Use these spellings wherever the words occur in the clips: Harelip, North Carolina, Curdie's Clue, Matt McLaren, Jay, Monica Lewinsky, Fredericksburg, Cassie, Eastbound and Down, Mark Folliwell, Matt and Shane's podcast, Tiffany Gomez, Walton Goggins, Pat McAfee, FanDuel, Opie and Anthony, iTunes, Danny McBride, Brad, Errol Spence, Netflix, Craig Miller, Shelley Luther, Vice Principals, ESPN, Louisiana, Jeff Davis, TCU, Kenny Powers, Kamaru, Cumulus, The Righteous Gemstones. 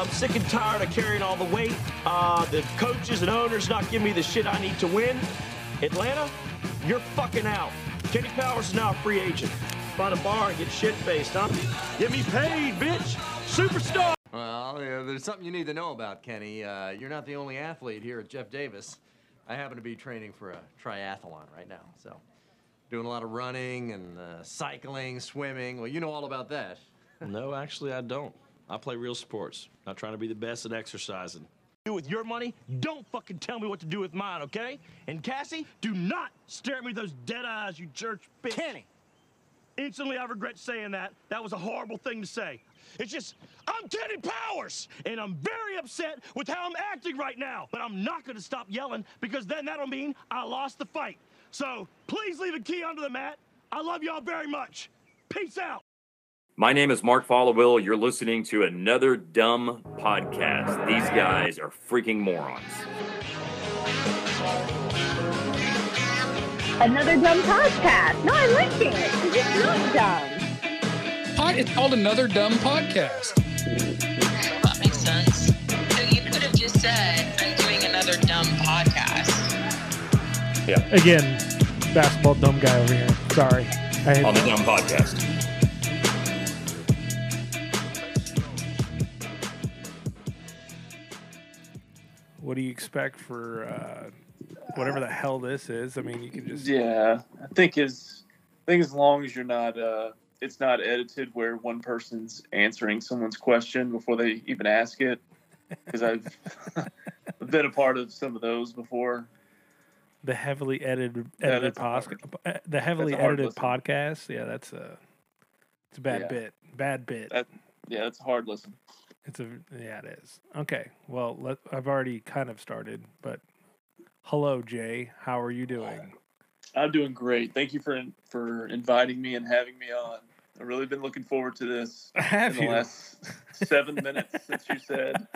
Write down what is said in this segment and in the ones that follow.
I'm sick and tired of carrying all the weight. The coaches and owners not giving me the shit I need to win. Atlanta, you're fucking out. Kenny Powers is now a free agent. Find a bar and get shit-faced, huh? Get me paid, bitch. Superstar. Well, there's something you need to know about, Kenny. You're not the only athlete here at Jeff Davis. I happen to be training for a triathlon right now, so doing a lot of running and cycling, swimming. Well, you know all about that. No, actually, I don't. I play real sports. Not trying to be the best at exercising. Do with your money, don't fucking tell me what to do with mine, okay? And Cassie, do not stare at me with those dead eyes, you church bitch. Kenny! Instantly, I regret saying that. That was a horrible thing to say. It's just, I'm Kenny Powers, and I'm very upset with how I'm acting right now. But I'm not gonna stop yelling, because then that'll mean I lost the fight. So, please leave a key under the mat. I love y'all very much. Peace out. My name is Mark Folliwell. You're listening to Another Dumb Podcast. These guys are freaking morons. Another Dumb Podcast. No, I like it. It's not dumb. It's called Another Dumb Podcast. That makes sense. So you could have just said, I'm doing another dumb podcast. Yeah. Again, basketball dumb guy over here. Sorry. On the Dumb Podcast. What do you expect for whatever the hell this is? I mean, you can just I think as long as you're not it's not edited where one person's answering someone's question before they even ask it, because I've been a part of some of those before. The heavily edited podcast, the heavily edited podcast. Yeah, that's it's a bad bit. Bad bit. That's a hard listen. It is. Okay. Well, I've already kind of started, but hello, Jay. How are you doing? I'm doing great. Thank you for inviting me and having me on. I've really been looking forward to this. The last 7 minutes since you said,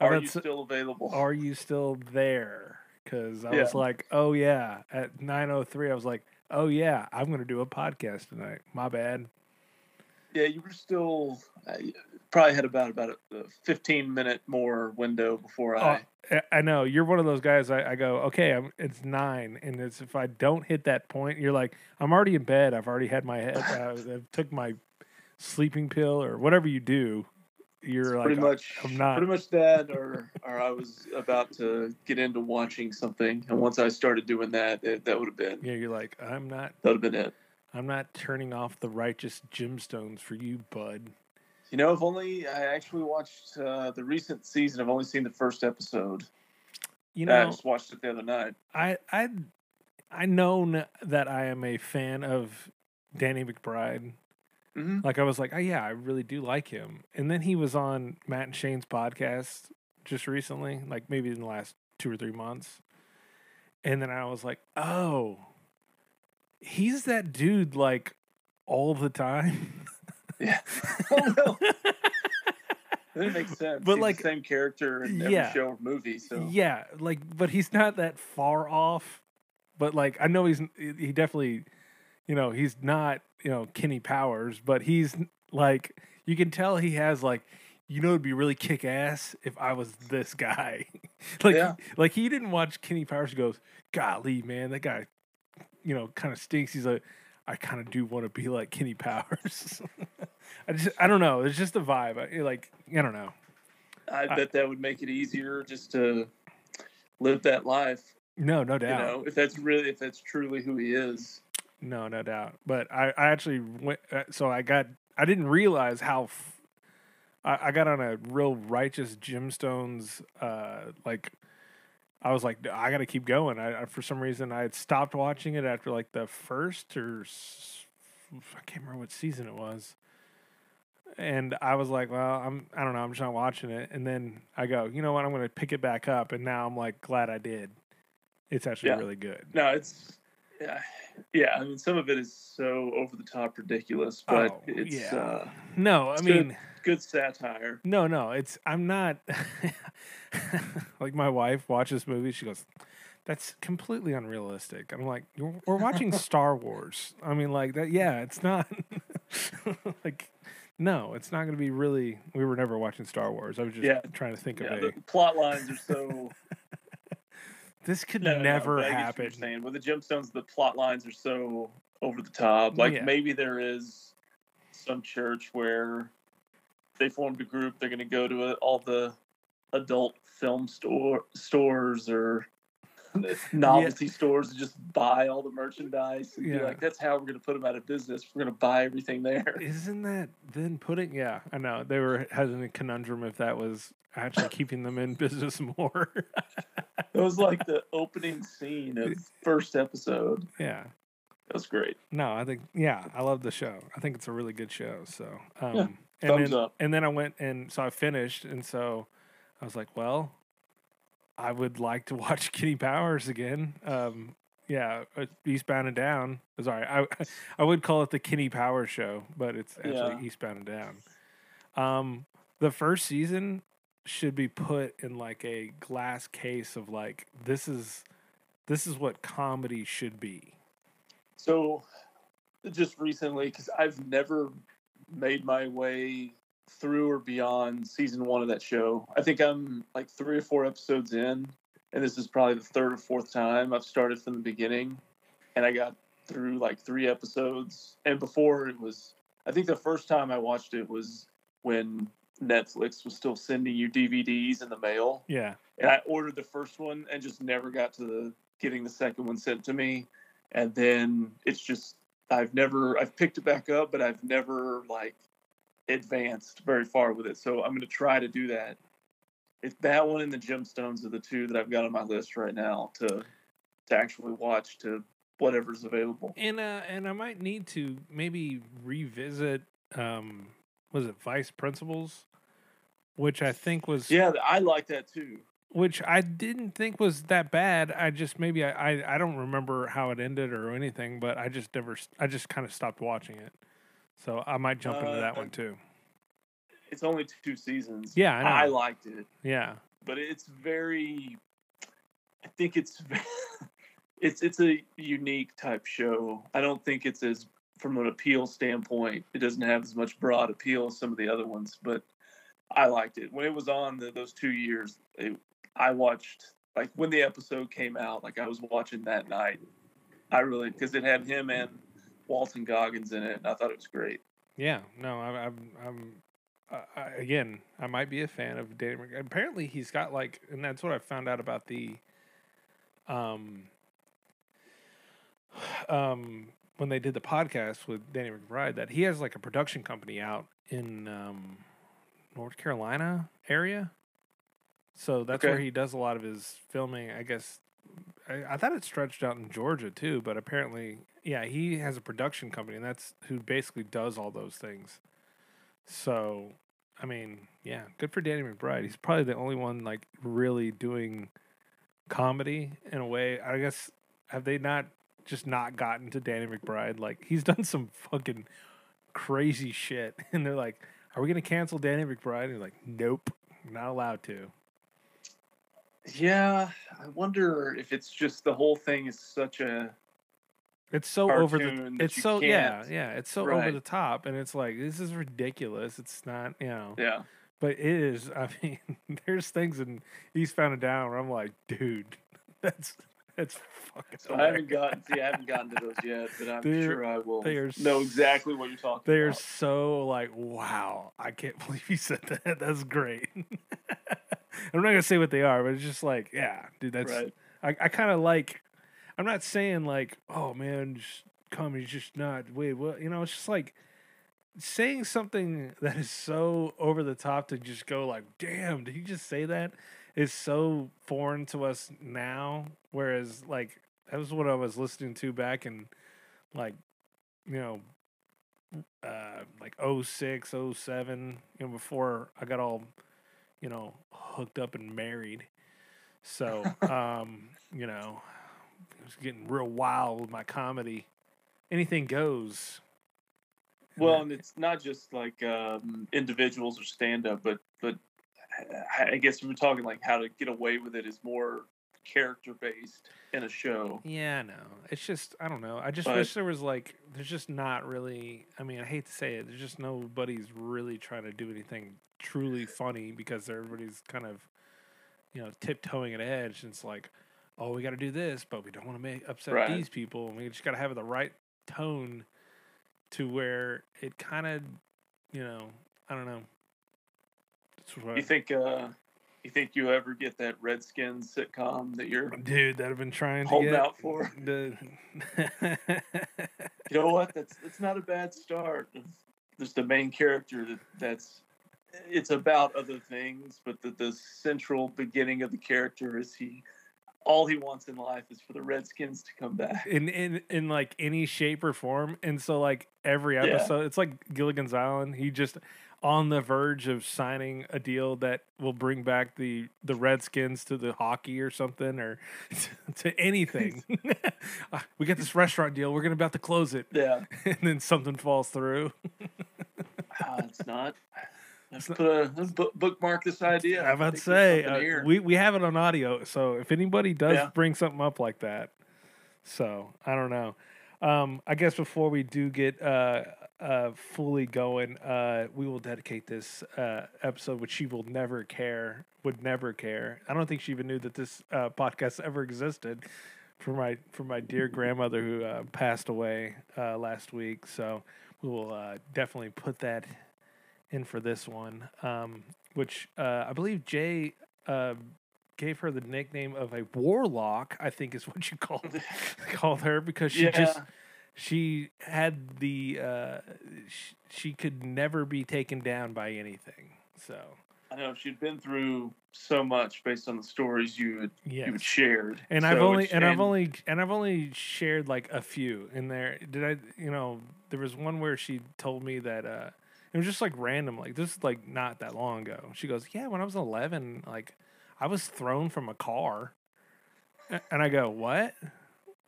are you still available? Are you still there? Because I was like, oh, yeah. At 9:03, I was like, oh, yeah, I'm going to do a podcast tonight. My bad. Yeah, you were still probably had about a 15-minute more window before I know. You're one of those guys, I go, okay, it's 9, and it's if I don't hit that point, you're like, I'm already in bed. I've already had my head. I took my sleeping pill or whatever you do. You're like, pretty much that, or I was about to get into watching something, and once I started doing that, that would have been. Yeah, you're like, that would have been it. I'm not turning off The Righteous Gemstones for you, bud. You know, I actually watched the recent season. I've only seen the first episode. You know, I just watched it the other night. I know that I am a fan of Danny McBride. Mm-hmm. Like I was like, oh yeah, I really do like him. And then he was on Matt and Shane's podcast just recently, like maybe in the last 2 or 3 months. And then I was like, oh. He's that dude, like, all the time. Yeah. Oh, well. That makes sense. But he's like the same character in every show or movie. So yeah, like, but he's not that far off. But like, I know he definitely, you know, he's not, you know, Kenny Powers, but he's like, you can tell he has like, you know, it'd be really kick ass if I was this guy. Like he didn't watch Kenny Powers. He goes, golly, man, that guy, you know, kind of stinks. He's like, I kind of do want to be like Kenny Powers. I don't know. It's just a vibe. I don't know. I bet that would make it easier just to live that life. No doubt. You know, if that's truly who he is. No doubt. But I actually went. So I didn't realize how. I got on a real Righteous Gemstones, I was like, I got to keep going. I for some reason, I had stopped watching it after like the first I can't remember what season it was. And I was like, well, I don't know. I'm just not watching it. And then I go, you know what? I'm going to pick it back up. And now I'm like, glad I did. It's actually really good. No, it's, yeah. I mean, some of it is so over the top ridiculous, but it's, no, I mean, good satire. No, I'm not like my wife watches movies. She goes, that's completely unrealistic. I'm like, we're watching Star Wars. I mean, like that. Yeah, it's not like No, it's not going to be really. We were never watching Star Wars. I was just trying to think of the plot lines are so. This could never happen. With the Gemstones, the plot lines are so over the top. Like maybe there is some church where they formed a group. They're going to go to all the adult film stores or novelty stores and just buy all the merchandise and be like, that's how we're going to put them out of business. We're going to buy everything there. Isn't that then putting? Yeah, I know they were having a conundrum if that was actually keeping them in business more. It was like the opening scene of first episode. Yeah, that was great. No, I think I love the show. I think it's a really good show. So thumbs up. And then I went and so I finished, and so I was like, well, I would like to watch Kenny Powers again. Eastbound and Down. Sorry, I would call it the Kenny Powers show, but it's actually Eastbound and Down. The first season should be put in like a glass case of like this is what comedy should be. So just recently, because I've never made my way through or beyond season one of that show. I think I'm like 3 or 4 episodes in, and this is probably the 3rd or 4th time I've started from the beginning, and I got through like 3 episodes. And before it was, I think the first time I watched it was when Netflix was still sending you DVDs in the mail. Yeah. And I ordered the first one and just never got to getting the second one sent to me. And then it's just, I've picked it back up, but I've never like advanced very far with it. So I'm going to try to do that. It's that one and the Gemstones are the 2 that I've got on my list right now to actually watch to whatever's available. And I might need to maybe revisit, was it Vice Principals, which I think was... Yeah, I like that too. Which I didn't think was that bad. I just maybe I don't remember how it ended or anything, but I just kind of stopped watching it. So I might jump into that one too. It's only 2 seasons. Yeah, I know. I liked it. Yeah. But it's a unique type show. I don't think it's as... From an appeal standpoint, it doesn't have as much broad appeal as some of the other ones, but I liked it. When it was on those 2 years, I watched, like when the episode came out, like I was watching that night. I really, because it had him and Walton Goggins in it, and I thought it was great. Yeah, no, I might be a fan of Danny McBride. Apparently he's got like, and that's what I found out about the, when they did the podcast with Danny McBride, that he has like a production company out in North Carolina area. So that's where he does a lot of his filming. I guess I thought it stretched out in Georgia too, but apparently, he has a production company, and that's who basically does all those things. So, I mean, good for Danny McBride. He's probably the only one like really doing comedy in a way. I guess, have they not gotten to Danny McBride? Like, he's done some fucking crazy shit, and they're like, are we going to cancel Danny McBride? And he's like, nope, not allowed to. Yeah, I wonder if it's just the whole thing is such a... It's so over the... It's so... Yeah, it's so over the top, and it's like, this is ridiculous. It's not, you know... Yeah. But it is, I mean, there's things in Eastbound and Down where I'm like, dude, that's fucking... So I haven't gotten to those yet, but I'm sure I will know exactly what you're talking about. They're so like, wow, I can't believe you said that. That's great. I'm not going to say what they are, but it's just like, yeah, dude, that's... Right. I kind of like... I'm not saying like, oh, man, comedy's just not... Wait, what? You know, it's just like saying something that is so over the top to just go like, damn, did you just say that? Is so foreign to us now, whereas like that was what I was listening to back in like, you know, like 06, 07, you know, before I got all, you know, hooked up and married. So, you know, it was getting real wild with my comedy. Anything goes. Well, and it's not just like individuals or stand up, but I guess we were talking like how to get away with it is more character based in a show. Yeah, no, it's just I don't know. I just wish there was like there's just not really. I mean, I hate to say it, there's just nobody's really trying to do anything truly funny because everybody's kind of tiptoeing an edge. And it's like, oh, we got to do this, but we don't want to upset these people, and we just got to have the right tone to where it kind of I don't know. You think you'll ever get that Redskins sitcom that you're that I've been trying to get out for? You know what? That's not a bad start. There's the main character it's about other things, but the central beginning of the character is all he wants in life is for the Redskins to come back in like any shape or form. And so like every episode, it's like Gilligan's Island. He just on the verge of signing a deal that will bring back the Redskins to the hockey or something or to anything. We got this restaurant deal. We're about to close it. Yeah. And then something falls through. It's not. Let's bookmark this idea. I'm about to say, we have it on audio. So if anybody does bring something up like that. So I don't know. I guess before we do get fully going, we will dedicate this episode, which she would never care. I don't think she even knew that this podcast ever existed, for my dear grandmother who passed away last week. So we will definitely put that in for this one, which I believe Jay gave her the nickname of a warlock, I think is what you called her, because she she had the she could never be taken down by anything. So I know she'd been through so much based on the stories you had shared, and so I've only shared like a few in there. Did I? There was one where she told me that it was just like random, like this is like not that long ago. She goes, "Yeah, when I was 11, like I was thrown from a car," and I go, "What?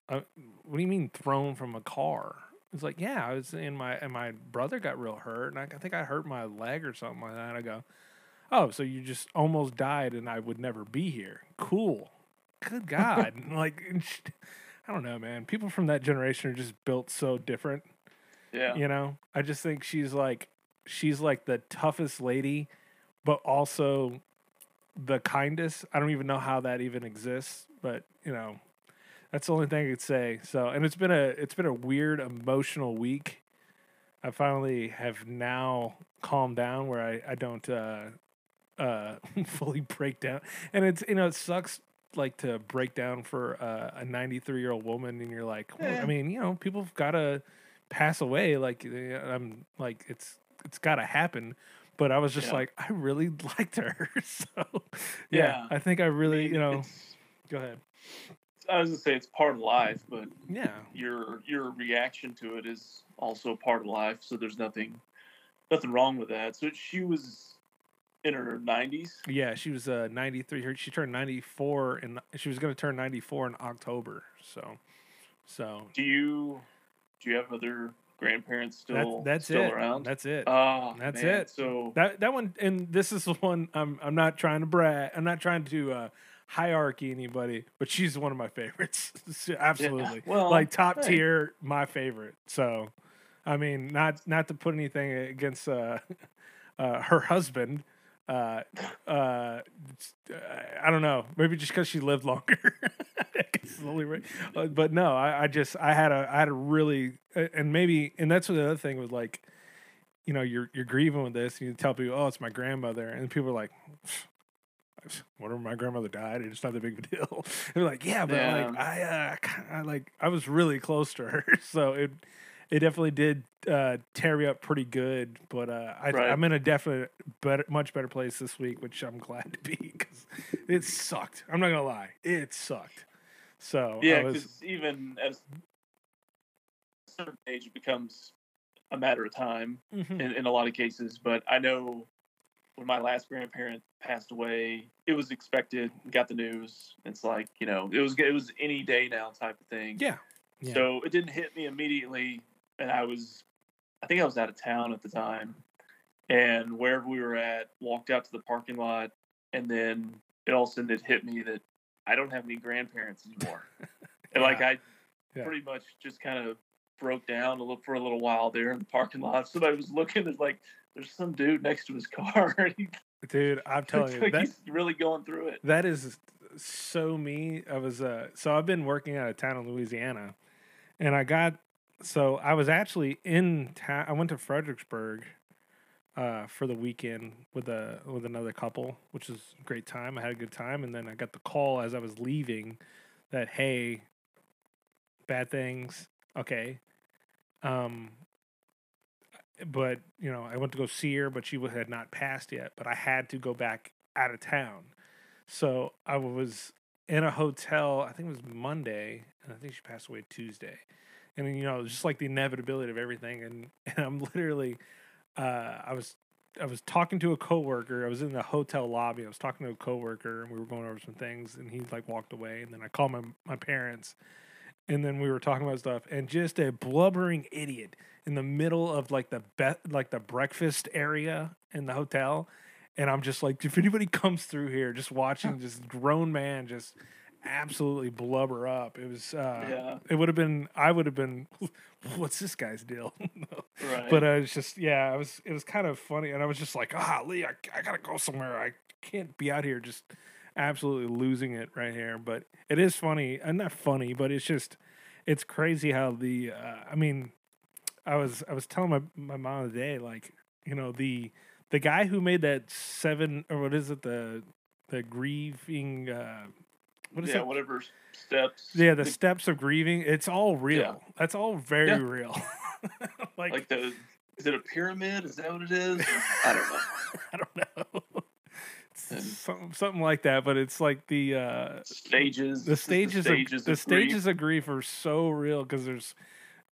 What do you mean thrown from a car?" It's like, "Yeah, I was in my brother got real hurt, and I think I hurt my leg or something like that." And I go, "Oh, so you just almost died, and I would never be here? Cool, good God!" Like, I don't know, man. People from that generation are just built so different. Yeah, I just think she's like the toughest lady, but also the kindest. I don't even know how that even exists, but that's the only thing I could say. So, and it's been a weird emotional week. I finally have now calmed down where I don't fully break down. And it's it sucks like to break down for a 93-year-old woman, and you're like, well, I mean, people've got to pass away. Like I'm like it's got to happen. But I was just like, I really liked her. So, yeah, I think I really, go ahead. I was going to say it's part of life, but your reaction to it is also part of life. So there's nothing wrong with that. So she was in her 90s. Yeah, she was 93. She turned 94, and she was going to turn 94 in October. So do you have other grandparents still around? That's it. Oh, that's man. It. So that one, and this is the one I'm not trying to brag. I'm not trying to hierarchy anybody, but she's one of my favorites. Absolutely. Yeah. Well, like top tier, my favorite. So, I mean, not to put anything against her husband. I don't know. Maybe just because she lived longer. But no, I had a really, and that's what the other thing was like. You're grieving with this, and you tell people, "Oh, it's my grandmother," and people are like, "Whatever, my grandmother died, it's not that big of a deal." They're like, "Yeah, but like I was really close to her, so it definitely did tear me up pretty good." But I'm in a definite much better place this week, which I'm glad to be, because it sucked. I'm not gonna lie, it sucked. So yeah, because even as a certain age, it becomes a matter of time in a lot of cases. But I know when my last grandparent passed away, it was expected. Got the news. It's like it was any day now type of thing. Yeah. So it didn't hit me immediately, and I think I was out of town at the time, and wherever we were at, walked out to the parking lot, and then it all of a sudden it hit me that I don't have any grandparents anymore. And I pretty much just kind of broke down for a little while there in the parking lot. So I was looking at there's some dude next to his car. Dude, I'm telling you, he's really going through it. That is so me. I was so I've been working out of town in Louisiana, and I was actually in town. I went to Fredericksburg for the weekend with another couple, which is a great time. I had a good time, and then I got the call as I was leaving that, hey, bad things. Okay. But, you know, I went to go see her, but she had not passed yet, but I had to go back out of town. So I was in a hotel, I think it was Monday, and I think she passed away Tuesday. And, you know, it was just like the inevitability of everything. And I'm literally, I was talking to a coworker. I was in the hotel lobby. I was talking to a coworker, and we were going over some things, and he walked away. And then I called my parents, and then we were talking about stuff, and just a blubbering idiot in the middle of the breakfast area in the hotel. And I'm just like, if anybody comes through here, just watching this grown man just absolutely blubber up. It was, I would have been, what's this guy's deal? Right. But I was just, it was kind of funny. And I was just like, Lee, I gotta go somewhere. I can't be out here just absolutely losing it right here. But it is funny, and not funny, but it's just, it's crazy how the, I was telling my mom today, the guy who made that seven, or what is it, the grieving, whatever steps. Yeah, the steps of grieving. It's all real. Yeah. That's all very real. Is it a pyramid? Is that what it is? I don't know. Something like that, but it's like the stages. The stages of grief are so real because there's,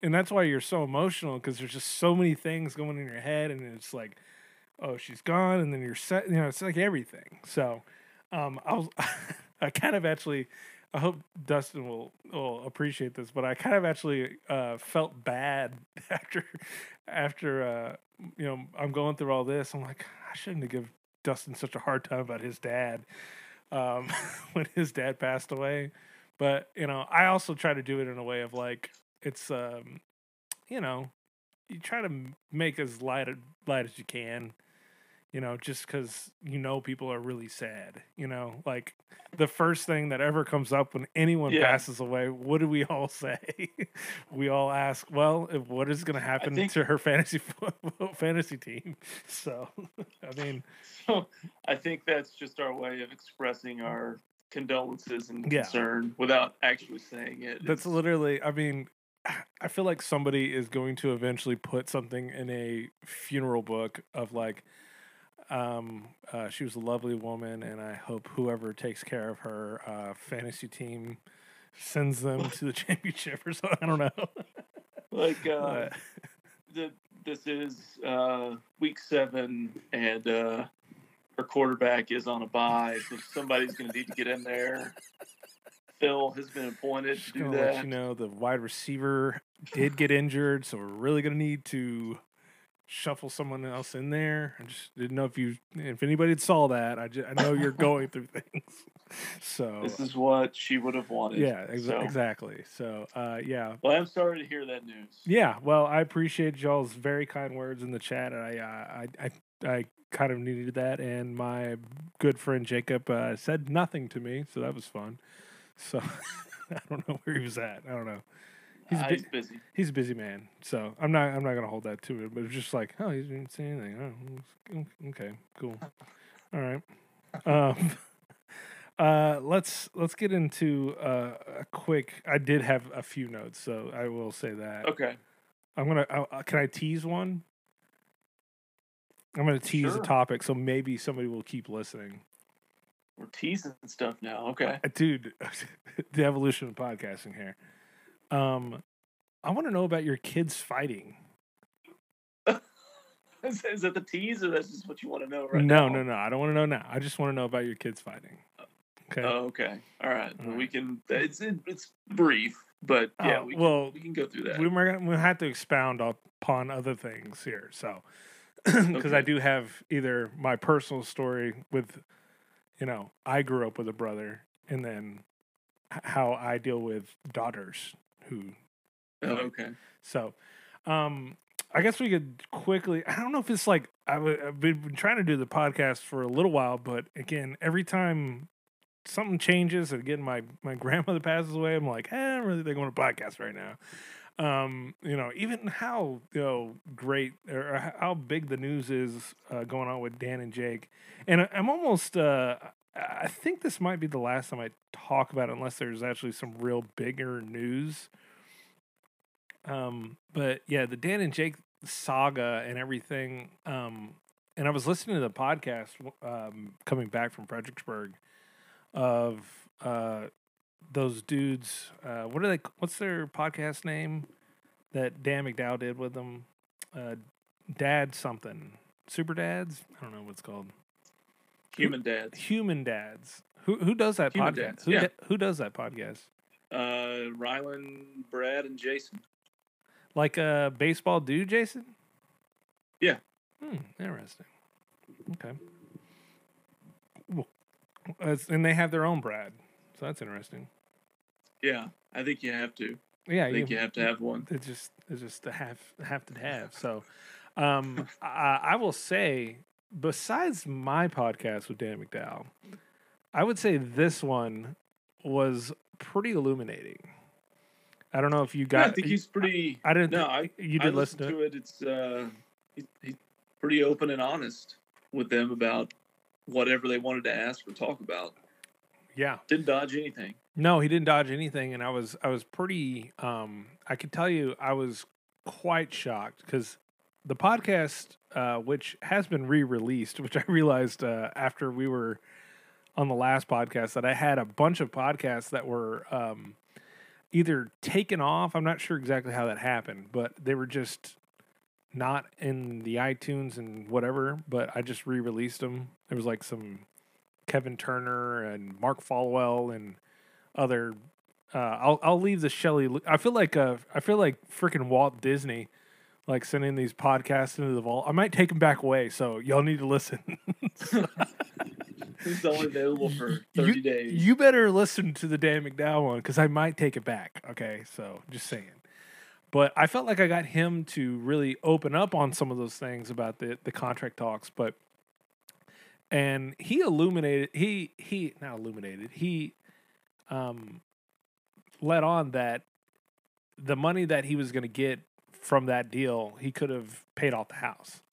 and that's why you're so emotional, because there's just so many things going in your head, and it's like, oh, she's gone, and then you're set. You know, it's like everything. So, I hope Dustin will appreciate this, but I kind of actually felt bad after I'm going through all this. I'm like, I shouldn't have given Dustin such a hard time about his dad when his dad passed away. But, you know, I also try to do it in a way of it's, you know, you try to make as light as you can. You know, just because people are really sad. You know, the first thing that ever comes up when anyone passes away, what do we all say? We all ask, well, what is going to happen to her fantasy team? So, I mean, I think that's just our way of expressing our condolences and concern without actually saying it. That's literally, I mean, I feel like somebody is going to eventually put something in a funeral book of she was a lovely woman, and I hope whoever takes care of her fantasy team sends them to the championship or something. I don't know. This is week 7, and her quarterback is on a bye, so somebody's going to need to get in there. Phil has been appointed to do that. Let you know, the wide receiver did get injured, so we're really going to need to shuffle someone else in there. I just didn't know if anybody had saw that. I know you're going through things. So this is what she would have wanted. Yeah, exactly. So, yeah. Well, I'm sorry to hear that news. Yeah. Well, I appreciate y'all's very kind words in the chat. I kind of needed that. And my good friend Jacob said nothing to me, so that was fun. So I don't know where he was at. I don't know. He's busy. He's a busy man, so I'm not going to hold that to it. But it's just he didn't say anything. Oh, okay, cool. All right. Let's get into a quick. I did have a few notes, so I will say that. Okay. Can I tease one? I'm gonna tease a topic, so maybe somebody will keep listening. We're teasing stuff now. Okay. Dude, the evolution of podcasting here. I want to know about your kids fighting. Is that the tease, or that's just what you want to know now? No. I don't want to know now. I just want to know about your kids fighting. Okay. Oh, okay. All right. All right. We can. It's brief, but yeah. We can go through that. We'll have to expound upon other things here, so because I do have either my personal story with, I grew up with a brother, and then how I deal with daughters who. Oh, okay. So, I guess we could quickly, I don't know if it's like, I've been trying to do the podcast for a little while, but again, every time something changes, and again, my grandmother passes away, I'm like, I don't really think I want a podcast right now. You know, even how, you know, great or how big the news is going on with Dan and Jake. And I'm almost, I think this might be the last time I talk about it, unless there's actually some real bigger news. But yeah, the Dan and Jake saga and everything. And I was listening to the podcast, coming back from Fredericksburg of, those dudes, what are they? What's their podcast name that Dan McDowell did with them? Dad something, Super Dads. I don't know what it's called. Human Dads. Who does that Human podcast? Dads, yeah. Who does that podcast? Rylan, Brad, and Jason. Like a baseball dude, Jason. Yeah. Interesting. Okay. Well, and they have their own Brad, so that's interesting. Yeah, I think you have to. Yeah, I think you have to have one. It's just a have to have. So, I will say, besides my podcast with Dan McDowell, I would say this one was pretty illuminating. I don't know if you got. Yeah, I think he's pretty. I didn't. No, you did listen to it. It's he's pretty open and honest with them about whatever they wanted to ask or talk about. Yeah, didn't dodge anything. No, he didn't dodge anything, and I was pretty. I could tell you, I was quite shocked because the podcast, which has been re-released, which I realized after we were on the last podcast that I had a bunch of podcasts that were either taken off. I'm not sure exactly how that happened, but they were just not in the iTunes and whatever. But I just re-released them. There was like some Kevin Turner and Mark Folliwell and other. I'll leave the Shelley. I feel like freaking Walt Disney, like sending these podcasts into the vault. I might take them back away, so y'all need to listen. It's only available for 30 days. You better listen to the Dan McDowell one because I might take it back. Okay, so just saying. But I felt like I got him to really open up on some of those things about the contract talks, but. And he illuminated, let on that the money that he was going to get from that deal, he could have paid off the house.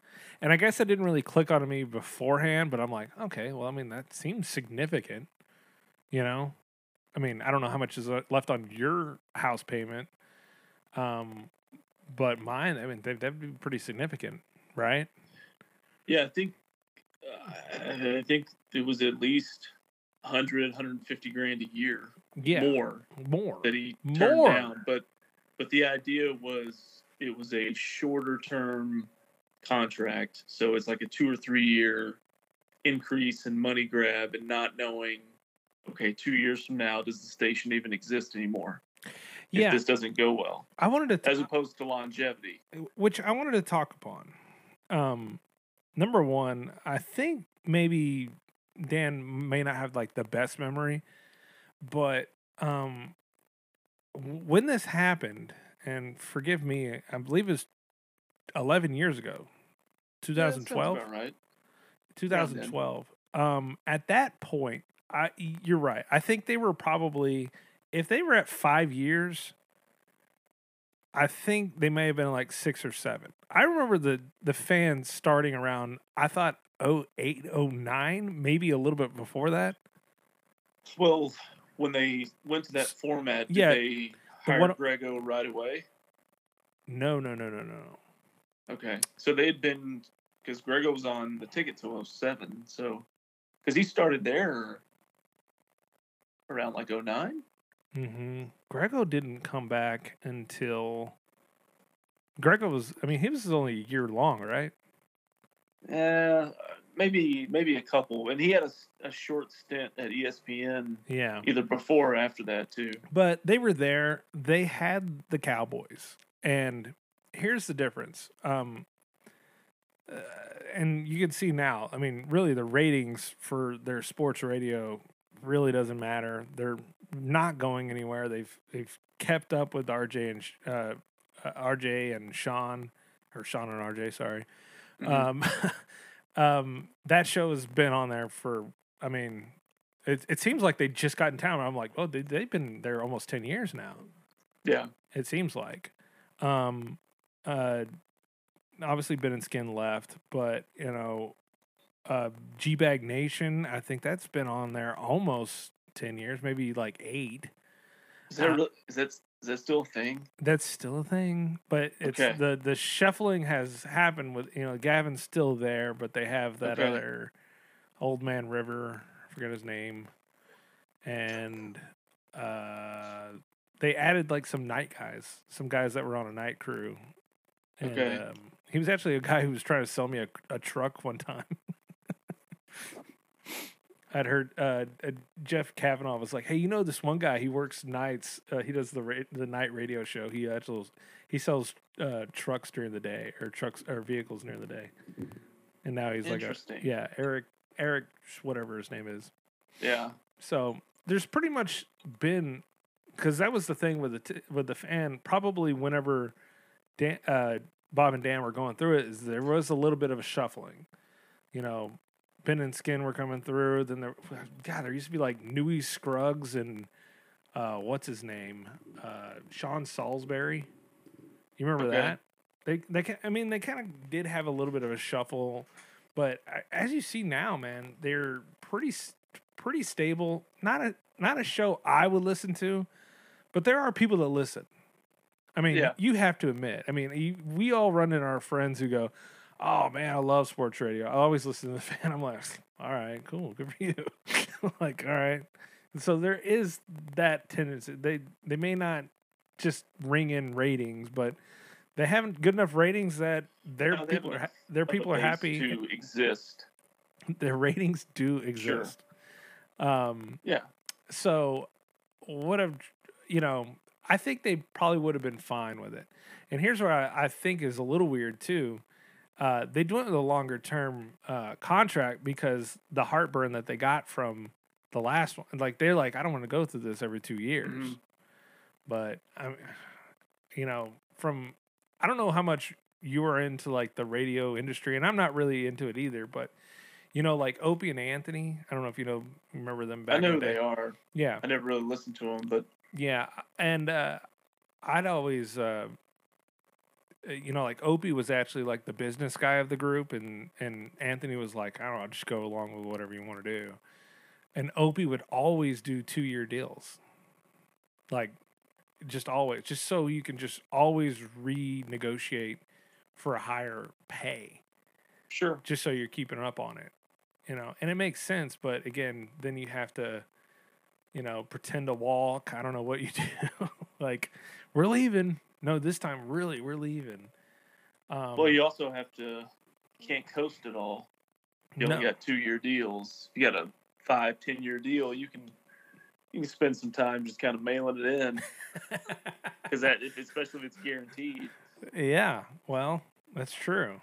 And I guess that didn't really click on me beforehand, but I'm like, okay, well, I mean, that seems significant, you know? I mean, I don't know how much is left on your house payment, but mine, I mean, that'd be pretty significant, right? Yeah, I think it was at least 100, 150 grand a year. Yeah. More that he turned down. But the idea was it was a shorter term contract. So it's like a 2 or 3 year increase in money grab and not knowing, okay, 2 years from now, does the station even exist anymore? Yeah. If this doesn't go well, I wanted to, as opposed to longevity, which I wanted to talk upon. Number one, I think maybe Dan may not have like the best memory, but when this happened, and forgive me, I believe it's 11 years ago, 2012. Yeah, that sounds about right. 2012. At that point, you're right. I think they were probably, if they were at 5 years, I think they may have been like 6 or 7. I remember the fans starting around, I thought, 08, 09, maybe a little bit before that. Well, when they went to that format, did they hire Grego right away? No. Okay. So they had been, because Grego was on the ticket to 07. So, because he started there around like 09. Mm-hmm. Grego didn't come back until... Grego was, I mean, he was only a year long, right? Maybe a couple. And he had a short stint at ESPN. Yeah. Either before or after that, too. But they were there. They had the Cowboys. And here's the difference. And you can see now, I mean, really the ratings for their sports radio really doesn't matter. They're not going anywhere. They've kept up with Sean and RJ. Sorry. Mm-hmm. That show has been on there for, I mean, it seems like they just got in town. I'm like, well, they've been there almost 10 years now. Yeah. It seems like, obviously Ben and Skin left, but you know, G-Bag Nation, I think that's been on there almost 10 years, maybe like 8. Is that still a thing? That's still a thing, but it's okay. The shuffling has happened with, you know, Gavin's still there, but they have that other old man River, I forget his name, and they added like some guys that were on a night crew. And, he was actually a guy who was trying to sell me a truck one time. I'd heard Jeff Kavanaugh was like, "Hey, you know this one guy? He works nights. He does the night radio show. He sells trucks during the day, or trucks or vehicles during the day." And now he's like, Eric, whatever his name is. Yeah. So there's pretty much been, because that was the thing with the fan. Probably whenever Bob and Dan were going through it, is there was a little bit of a shuffling, you know. Ben and Skin were coming through. Then there used to be like Newey Scruggs and what's his name, Sean Salisbury. You remember that? They kind of did have a little bit of a shuffle, but as you see now, man, they're pretty stable. Not a show I would listen to, but there are people that listen. I mean, you have to admit. I mean, we all run into our friends who go, "Oh man, I love sports radio. I always listen to the fan." I'm like, "All right, cool, good for you." Like, all right. And so there is that tendency. They may not just ring in ratings, but they haven't good enough ratings that their people are happy to exist. Their ratings do exist. Sure. So what I've, you know, I think they probably would have been fine with it. And here's where I think is a little weird too. They went with a longer-term contract because the heartburn that they got from the last one. Like, they're like, I don't want to go through this every 2 years. Mm-hmm. But, I mean, you know, I don't know how much you are into, like, the radio industry, and I'm not really into it either, but, you know, like, Opie and Anthony, I don't know if you remember them back in the day. I know who they are. Yeah. I never really listened to them, but... Yeah, and I'd always... you know, like Opie was actually like the business guy of the group, and Anthony was like, I don't know, just go along with whatever you want to do. And Opie would always do 2-year deals. Like, just always. Just so you can just always renegotiate for a higher pay. Sure. Just so you're keeping up on it. You know, and it makes sense, but again, then you have to, you know, pretend to walk. I don't know what you do. Like, we're leaving. No, this time, really, we're leaving. Well, you also can't coast at all. You only got 2-year deals. You got a 5-10-year deal. You can spend some time just kind of mailing it in, because especially if it's guaranteed. Yeah, well, that's true.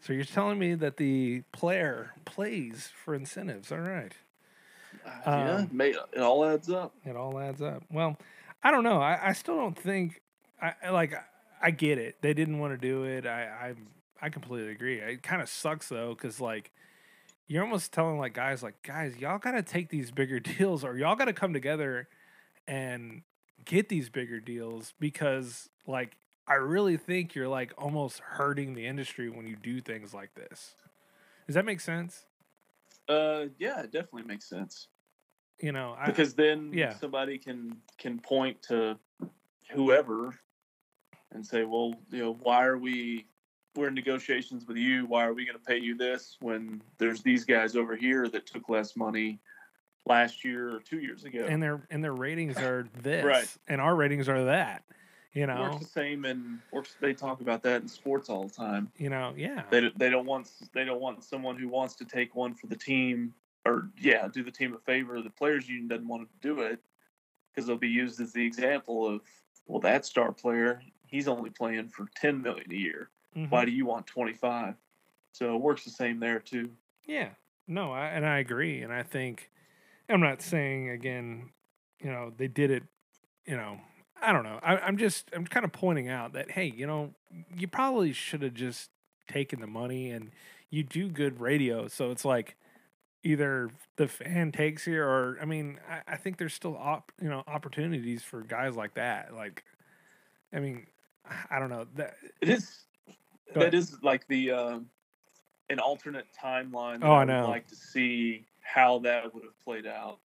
So you're telling me that the player plays for incentives. All right. It all adds up. It all adds up. Well, I don't know. I still don't think. I get it. They didn't want to do it. I completely agree. It kind of sucks though, because like you're almost telling like guys, y'all gotta take these bigger deals, or y'all gotta come together and get these bigger deals, because like I really think you're like almost hurting the industry when you do things like this. Does that make sense? Yeah, it definitely makes sense. You know, because then somebody can point to whoever and say, well, you know, we're in negotiations with you. Why are we going to pay you this when there's these guys over here that took less money last year or 2 years ago? And their ratings are this, right? And our ratings are that, you know, works the same. And they talk about that in sports all the time, you know? Yeah. They don't want someone who wants to take one for the team or do the team a favor. The players union doesn't want to do it because they'll be used as the example of, well, that star player, he's only playing for $10 million a year. Mm-hmm. Why do you want 25? So it works the same there too. Yeah, no, I agree, and I think I'm not saying, again, you know, they did it, you know, I don't know. I'm kind of pointing out that, hey, you know, you probably should have just taken the money and you do good radio. So it's like either the fan takes you or, I mean, I think there's still, opportunities for guys like that. Like, I mean, I don't know. That is like the an alternate timeline that I would like to see how that would have played out.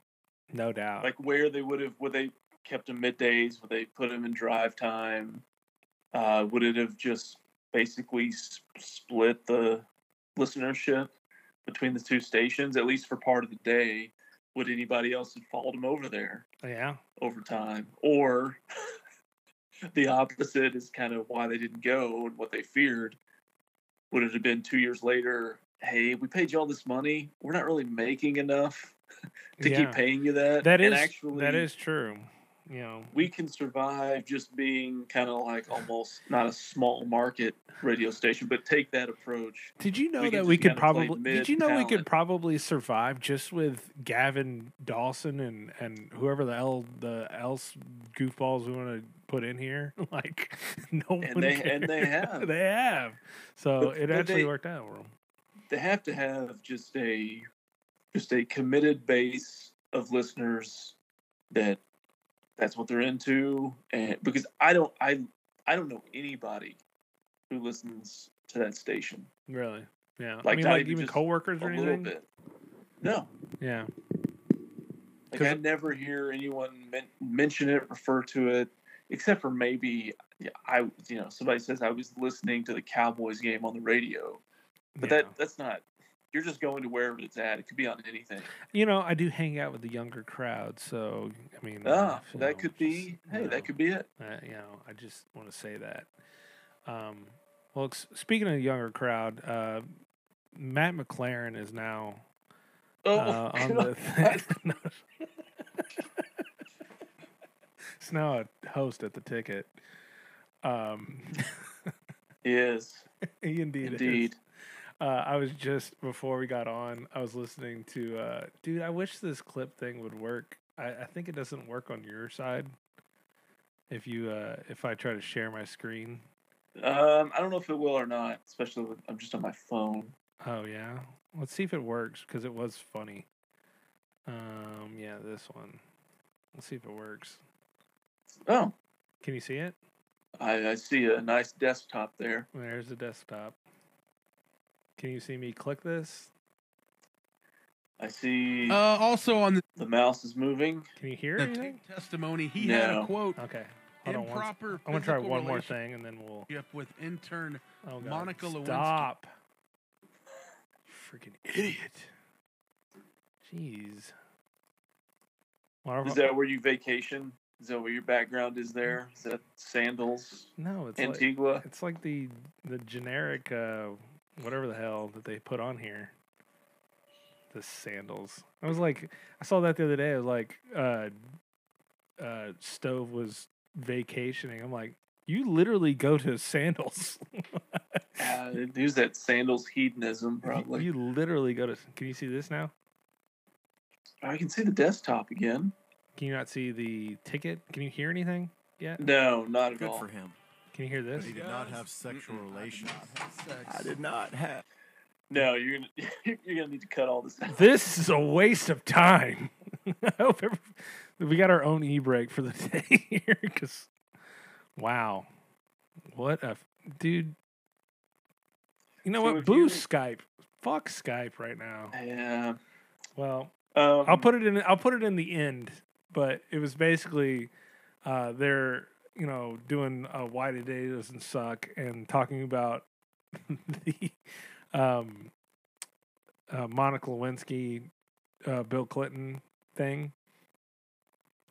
No doubt. Like where they would they kept him middays? Would they put him in drive time? Would it have just basically split the listenership between the two stations, at least for part of the day? Would anybody else have followed him over there? Yeah. Over time. Or the opposite is kind of why they didn't go and what they feared. Would it have been 2 years later, hey, we paid you all this money. We're not really making enough to keep paying you that. That is true. You know, we can survive just being kind of like almost not a small market radio station, but take that approach. Did you know we could probably survive just with Gavin Dawson and whoever the else goofballs we want to put in here? Like no one cares. And they have. They have. So it actually worked out for them. They have to have just a committed base of listeners that's what they're into, and because I don't know anybody who listens to that station. Really? Yeah. Like, I mean, like even coworkers or anything? A little bit. No. Yeah. Like I never hear anyone mention it, refer to it, except for maybe somebody says I was listening to the Cowboys game on the radio, but that's not. You're just going to wherever it's at. It could be on anything. You know, I do hang out with the younger crowd, so I mean, that could be it. I just want to say that. Well, speaking of the younger crowd, Matt McLaren is now on the thing. It's now a host at the ticket. He is. He indeed is. I was just, before we got on, I was listening to, dude, I wish this clip thing would work. I think it doesn't work on your side. If I try to share my screen. I don't know if it will or not, especially with, I'm just on my phone. Oh, yeah. Let's see if it works, because it was funny. Yeah, this one. Let's see if it works. Oh. Can you see it? I see a nice desktop there. There's the desktop. Can you see me click this? I see. Also on the mouse is moving. Can you hear anything? Testimony. He had a quote. Okay. Improper. I'm going to try one more thing and then we'll. With intern Monica Lewinsky. Stop. Freaking idiot. Jeez. Is that where you vacation? Is that what your background is there? Is that sandals? No, it's Antigua. It's like the generic whatever the hell that they put on here. The sandals. I was like, I saw that the other day. I was like, Stove was vacationing. I'm like, you literally go to sandals. There's that sandals hedonism, probably. You literally go to. Can you see this now? I can see the desktop again. Can you not see the ticket? Can you hear anything yet? No, not at all. Good for him. Can you hear this? But he did not have sexual relations. I did not have. No, you're gonna need to cut all this out. This is a waste of time. I hope we got our own e-break for the day here, because wow, what a dude. You know what? Boo Skype. Fuck Skype right now. Yeah. Well, I'll put it in the end. But it was basically they're, you know, doing why today doesn't suck and talking about the Monica Lewinsky, Bill Clinton thing.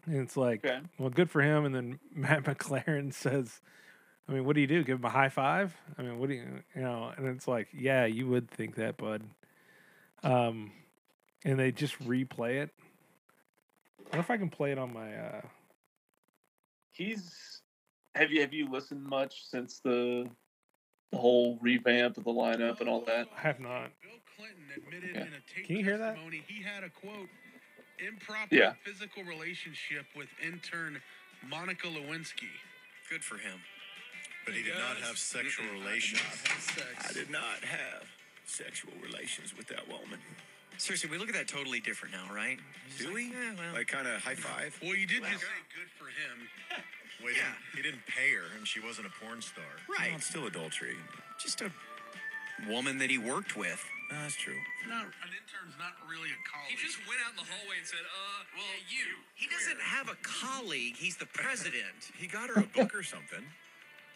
And it's like, okay, well, good for him. And then Matt McLaren says, I mean, what do you do? Give him a high five? I mean, what do you know? And it's like, yeah, you would think that, bud. And they just replay it. I wonder if I can play it on my. Have you listened much since the whole revamp of the lineup and all that? I have not. Bill Clinton admitted in a tape testimony, he had a quote improper physical relationship with intern Monica Lewinsky. Good for him. But he did not have sexual relations. I did not have sexual relations with that woman. Seriously, we look at that totally different now, right? Do we? Yeah, well. Like kind of high five? Well, you did just say good for him. Wait, he didn't pay her, and she wasn't a porn star. Right. Well, it's still adultery. Just a woman that he worked with. No, that's true. Not, an intern's not really a colleague. He just went out in the hallway and said, well, you. He doesn't have a colleague. He's the president. He got her a book or something.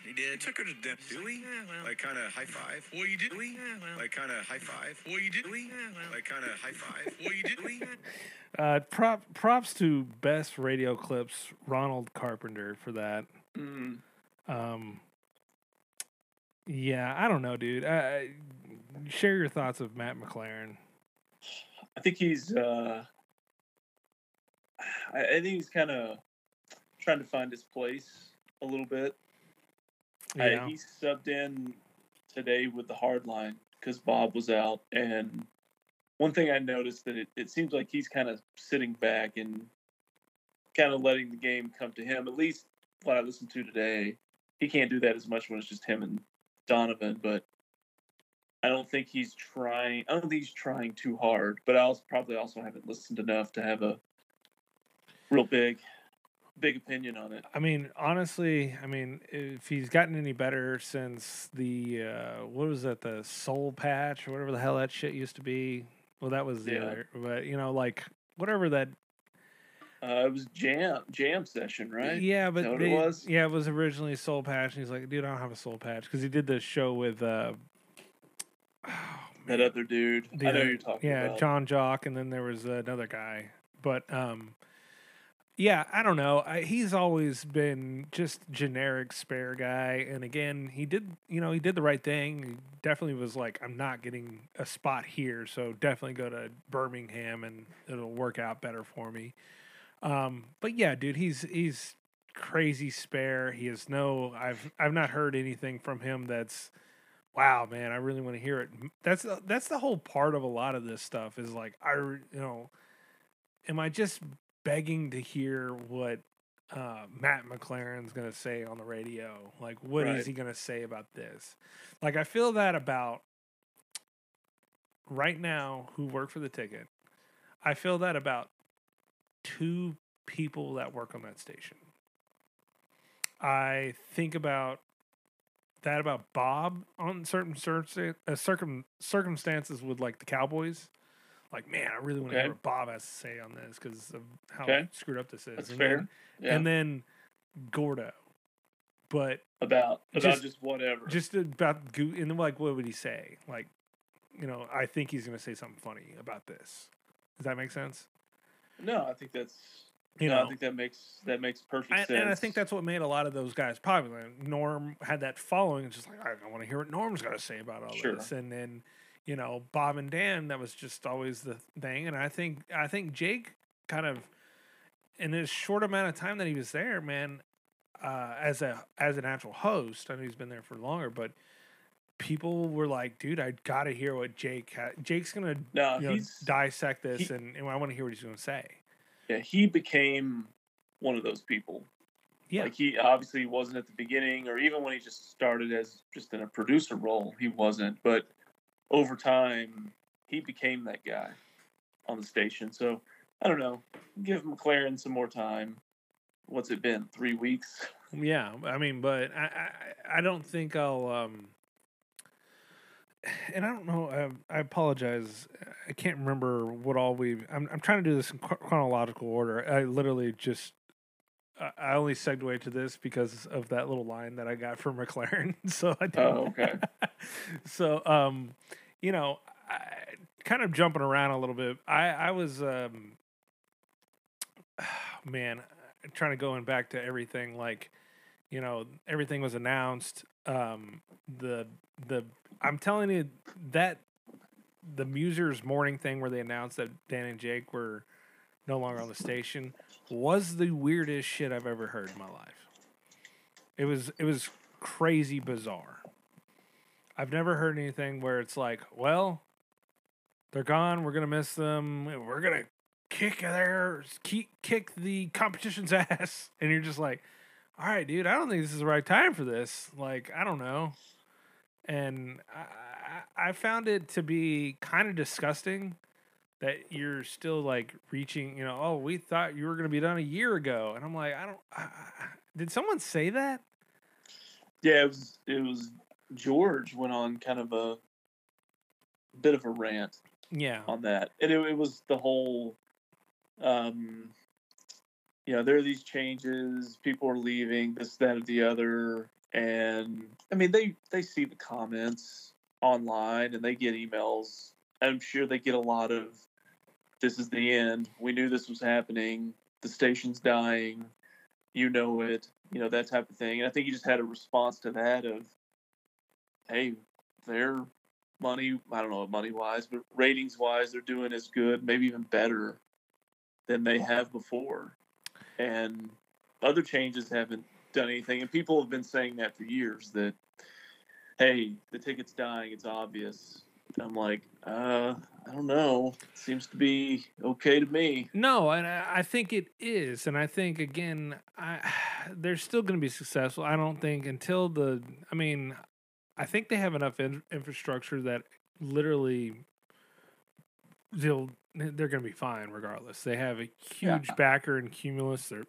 He did. He took her to depth. Do we? Like kind of high five. Well, you did. We? Like kind of high five. Well, you did. We? Like kind of high five. Well, you did. We? Props to Best Radio Clips, Ronald Carpenter, for that. Mm. Yeah, I don't know, dude. Share your thoughts of Matt McLaren. I think he's. I think he's kind of trying to find his place a little bit. Yeah. He subbed in today with the hard line because Bob was out. And one thing I noticed that it seems like he's kind of sitting back and kind of letting the game come to him. At least what I listened to today, he can't do that as much when it's just him and Donovan. But I don't think he's trying. I don't think he's trying too hard. But I also haven't listened enough to have a real big opinion on it. I mean, honestly, if he's gotten any better since the what was that, the soul patch or whatever the hell that shit used to be. Well, that was the other, but like whatever that. It was jam session, right? Yeah, but it was. Yeah, it was originally soul patch, and he's like, dude, I don't have a soul patch because he did this show with that other dude. I know who you're talking about. Yeah, John Jock, and then there was another guy, but yeah, I don't know. He's always been just generic spare guy, and again, he did the right thing. He definitely was like, I'm not getting a spot here, so definitely go to Birmingham, and it'll work out better for me. But yeah, dude, he's crazy spare. He has no. I've not heard anything from him that's, wow, man, I really want to hear it. That's the whole part of a lot of this stuff is like, am I just begging to hear what Matt McLaren's going to say on the radio. Like, what is he going to say about this? Like, I feel that about right now who work for the ticket. I feel that about two people that work on that station. I think about that about Bob on certain circumstances with, like, the Cowboys. Like, man, I really want to hear what Bob has to say on this because of how screwed up this is. That's fair. And then Gordo. But about just whatever. Just about and then, like, what would he say? Like, I think he's going to say something funny about this. Does that make sense? No, I think that's I think that makes perfect sense. And I think that's what made a lot of those guys popular. Norm had that following. It's just like, I want to hear what Norm's got to say about all this. And then, Bob and Dan, that was just always the thing. And I think Jake kind of, in this short amount of time that he was there, man, as an actual host, I know he's been there for longer, but people were like, dude, I got to hear what Jake's going to dissect this, and I want to hear what he's going to say. Yeah, he became one of those people. Yeah. Like, he obviously wasn't at the beginning, or even when he just started as just in a producer role, he wasn't, but over time, he became that guy on the station. So, I don't know. Give McLaren some more time. What's it been, 3 weeks? Yeah, but I don't think I'll and I don't know. I apologize. I can't remember what all I'm trying to do this in chronological order. I literally just I only segued to this because of that little line that I got from McLaren. So I did. Oh, okay. So, kind of jumping around a little bit. I was, trying to going back to everything. Like, everything was announced. I'm telling you that the Musers morning thing where they announced that Dan and Jake were no longer on the station was the weirdest shit I've ever heard in my life. It was crazy bizarre. I've never heard anything where it's like, well, they're gone. We're going to miss them. We're going to kick the competition's ass. And you're just like, all right, dude, I don't think this is the right time for this. Like, I don't know. And I found it to be kind of disgusting that you're still like reaching, you know, oh, we thought you were going to be done a year ago. And I'm like, did someone say that? Yeah, it was George went on kind of a bit of a rant. Yeah. On that. And it was the whole, you know, there are these changes, people are leaving, this, that, or the other. And I mean, they see the comments online and they get emails. I'm sure they get a lot of, this is the end. We knew this was happening. The station's dying. You know it. You know, that type of thing. And I think you just had a response to that of, hey, they're money, I don't know, money-wise, but ratings-wise, they're doing as good, maybe even better than they have before. And other changes haven't done anything. And people have been saying that for years, that, hey, the ticket's dying. It's obvious. I'm like, I don't know. It seems to be okay to me. No, and I think it is. And I think, again, they're still going to be successful. I don't think until the – I mean, I think they have enough infrastructure that literally they're going to be fine regardless. They have a huge backer in Cumulus. They're,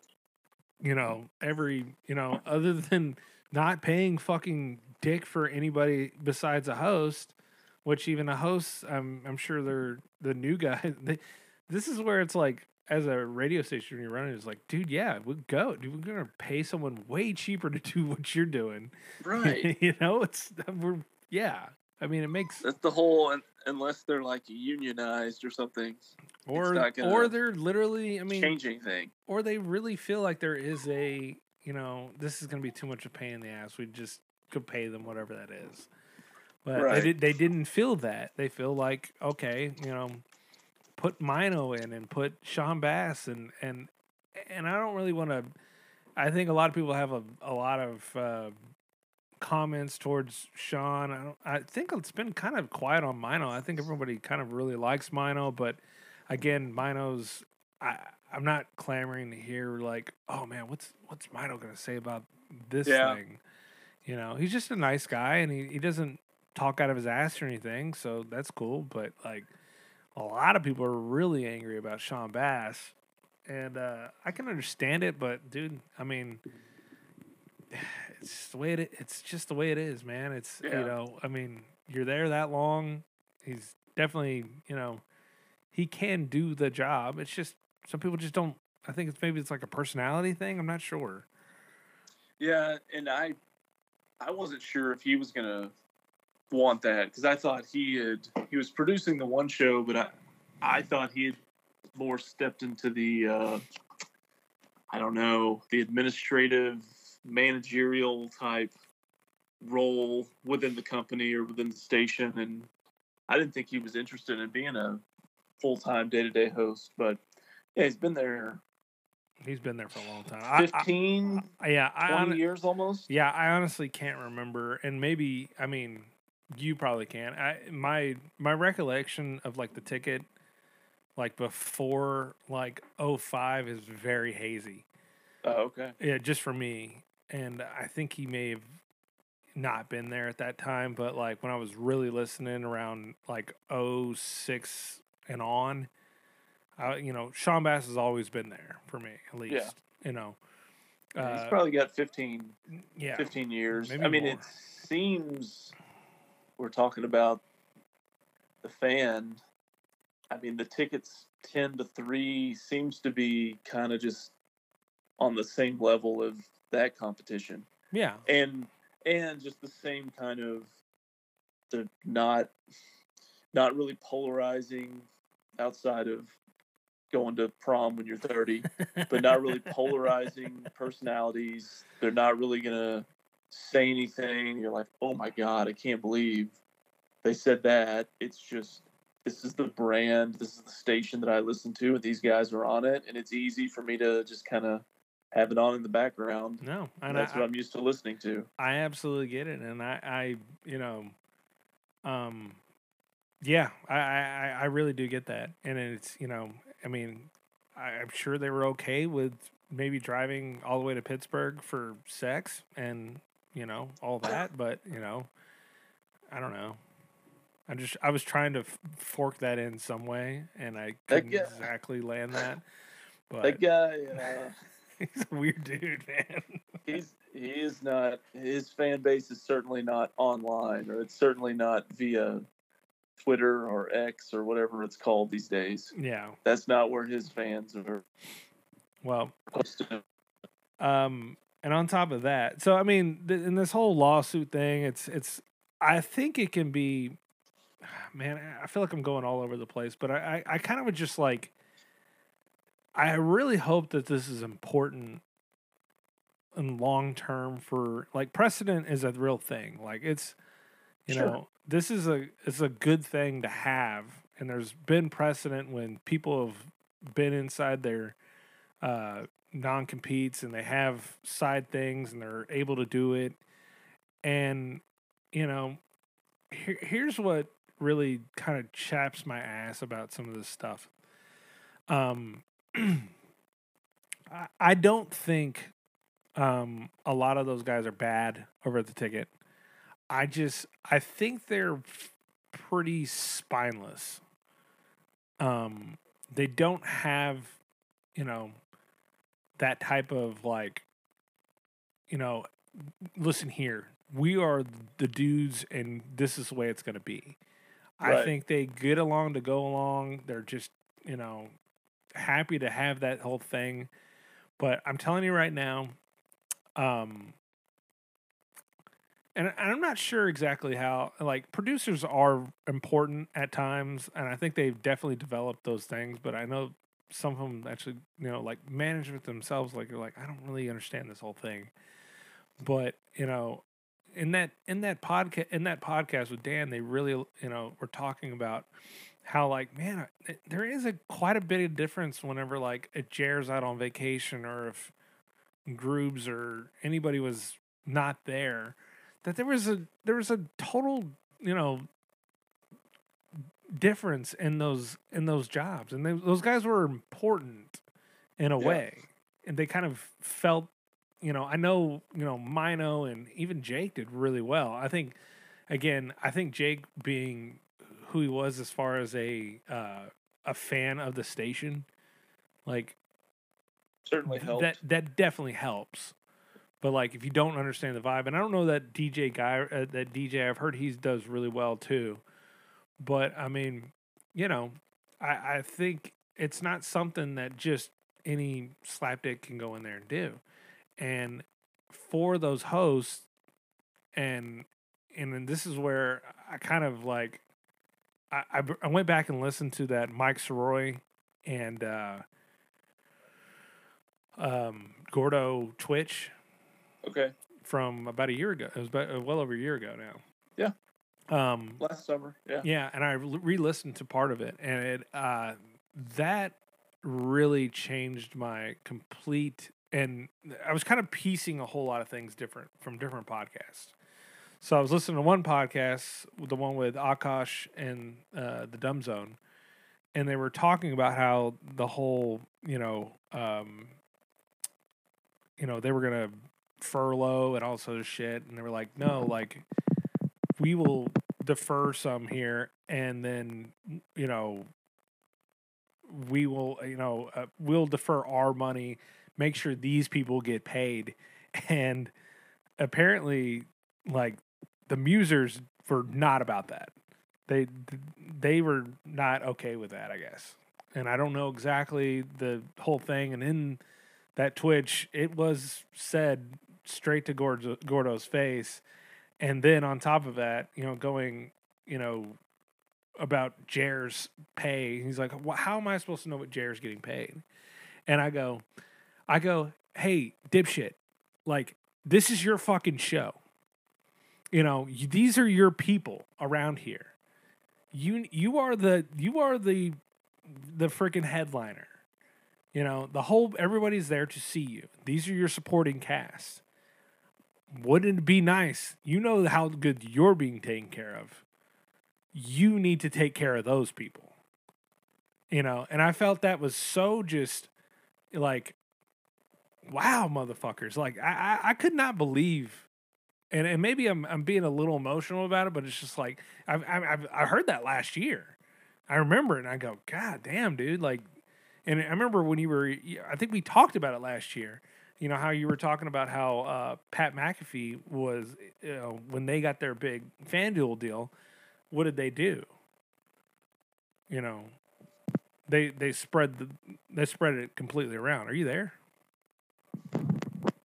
you know, every – you know, other than not paying fucking dick for anybody besides a host – which even a host, I'm sure they're the new guy. This is where it's like, as a radio station, when you're running, it's like, dude, yeah, we'll go. Dude, we're going to pay someone way cheaper to do what you're doing. Right. You know, I mean, it makes... That's the whole, unless they're like unionized or something. Or they're literally, I mean... Change anything. Or they really feel like there is a, you know, this is going to be too much of a pain in the ass. We just could pay them whatever that is. But right. They didn't feel that. They feel like, okay, you know, put Mino in and put Sean Bass and I don't really want to. I think a lot of people have a lot of comments towards Sean. I think it's been kind of quiet on Mino. I think everybody kind of really likes Mino, but again, Mino's. I'm not clamoring to hear like, oh man, what's Mino going to say about this thing? You know, he's just a nice guy and he doesn't talk out of his ass or anything, so that's cool. But like, a lot of people are really angry about Sean Bass, and I can understand it. But dude, I mean, it's just the way it is, man. It's you know, I mean, you're there that long. He's definitely, you know, he can do the job. It's just some people just don't. I think maybe it's like a personality thing. I'm not sure. Yeah, and I wasn't sure if he was gonna want that, because I thought he was producing the one show, but I thought he had more stepped into the I don't know, the administrative managerial type role within the company or within the station, and I didn't think he was interested in being a full-time day-to-day host. But yeah, he's been there for a long time. 15, 20 years almost. Yeah, I honestly can't remember, and maybe, I mean, you probably can. My recollection of like the ticket, like before like 2005, is very hazy. Oh, okay. Yeah, just for me, and I think he may have not been there at that time, but like when I was really listening around like 2006 and on. You know, Sean Bass has always been there for me, at least. Yeah. You know, he's probably got 15 years. Maybe I mean, more. It seems we're talking about the fan. I mean, the tickets 10-3 seems to be kind of just on the same level of that competition. Yeah, and just the same kind of, they're not really polarizing outside of going to prom when you're 30, but not really polarizing personalities. They're not really going to say anything. You're like, oh my God, I can't believe they said that. It's just, this is the brand. This is the station that I listen to, and these guys are on it. And it's easy for me to just kind of have it on in the background. No, and that's what I'm used to listening to. I absolutely get it. And I you know, yeah, I really do get that. And it's, you know, I mean, I'm sure they were okay with maybe driving all the way to Pittsburgh for sex and, you know, all that. But, you know, I don't know. I was trying to fork that in some way, and I couldn't exactly land that. But that guy, he's a weird dude, man. He is not. His fan base is certainly not online, or it's certainly not via Twitter or X or whatever it's called these days. Yeah, that's not where his fans are. Well, and on top of that, so I mean, in this whole lawsuit thing, it's. I think it can be. Man, I feel like I'm going all over the place, but I kind of would just like. I really hope that this is important and long term for like precedent is a real thing. Like it's, you sure. know, this is a good thing to have. And there's been precedent when people have been inside their non-competes and they have side things and they're able to do it. And, you know, here's what really kind of chaps my ass about some of this stuff. I don't think a lot of those guys are bad over at the ticket. I think they're pretty spineless. They don't have, you know, that type of like, you know, listen here, we are the dudes and this is the way it's going to be. Right. I think they get along to go along. They're just, you know, happy to have that whole thing. But I'm telling you right now, and I'm not sure exactly how, like, producers are important at times, and I think they've definitely developed those things, but I know some of them actually, you know, like, management themselves, like, they're like, I don't really understand this whole thing. But, you know, in that podcast with Dan, they really, you know, were talking about how, like, man, there is quite a bit of difference whenever, like, a Jer's out on vacation or if Groobs or anybody was not there, that there was a total, you know, difference in those jobs. And those guys were important in a way. And they kind of felt, you know, I know, you know, Mino and even Jake did really well. I think Jake being who he was as far as a fan of the station, like, certainly helps. That definitely helps. But like, if you don't understand the vibe, and I don't know that DJ guy, I've heard he does really well too. But I mean, you know, I think it's not something that just any slapdick can go in there and do. And for those hosts, and then this is where I kind of like. I went back and listened to that Mike Soroy and Gordo Twitch. Okay. From about a year ago. It was about, well over a year ago now. Yeah. Last summer. Yeah. Yeah, and I re-listened to part of it, and it that really changed my complete. And I was kind of piecing a whole lot of things different from different podcasts. So I was listening to one podcast, the one with Akash and the Dumb Zone, and they were talking about how the whole, you know, they were gonna furlough and all this other shit, and they were like, no, like we will defer some here, and then, you know, we will, you know, we'll defer our money, make sure these people get paid, and apparently, like. The musers were not about that. They were not okay with that, I guess. And I don't know exactly the whole thing. And in that Twitch, it was said straight to Gordo's face. And then on top of that, you know, going, you know, about Jer's pay. He's like, well, how am I supposed to know what Jer's getting paid? And I go, hey, dipshit, like, this is your fucking show. You know, these are your people around here. You are the freaking headliner. You know, everybody's there to see you. These are your supporting cast. Wouldn't it be nice? You know how good you're being taken care of. You need to take care of those people. you know, and I felt that was so just like, wow, motherfuckers. Like I could not believe, and maybe I'm being a little emotional about it, but it's just like, I heard that last year. I remember it and I go, God damn, dude. Like, and I remember when you were, I think we talked about it last year, you know, how you were talking about how Pat McAfee was, you know, when they got their big FanDuel deal, what did they do? You know, they spread it completely around. Are you there?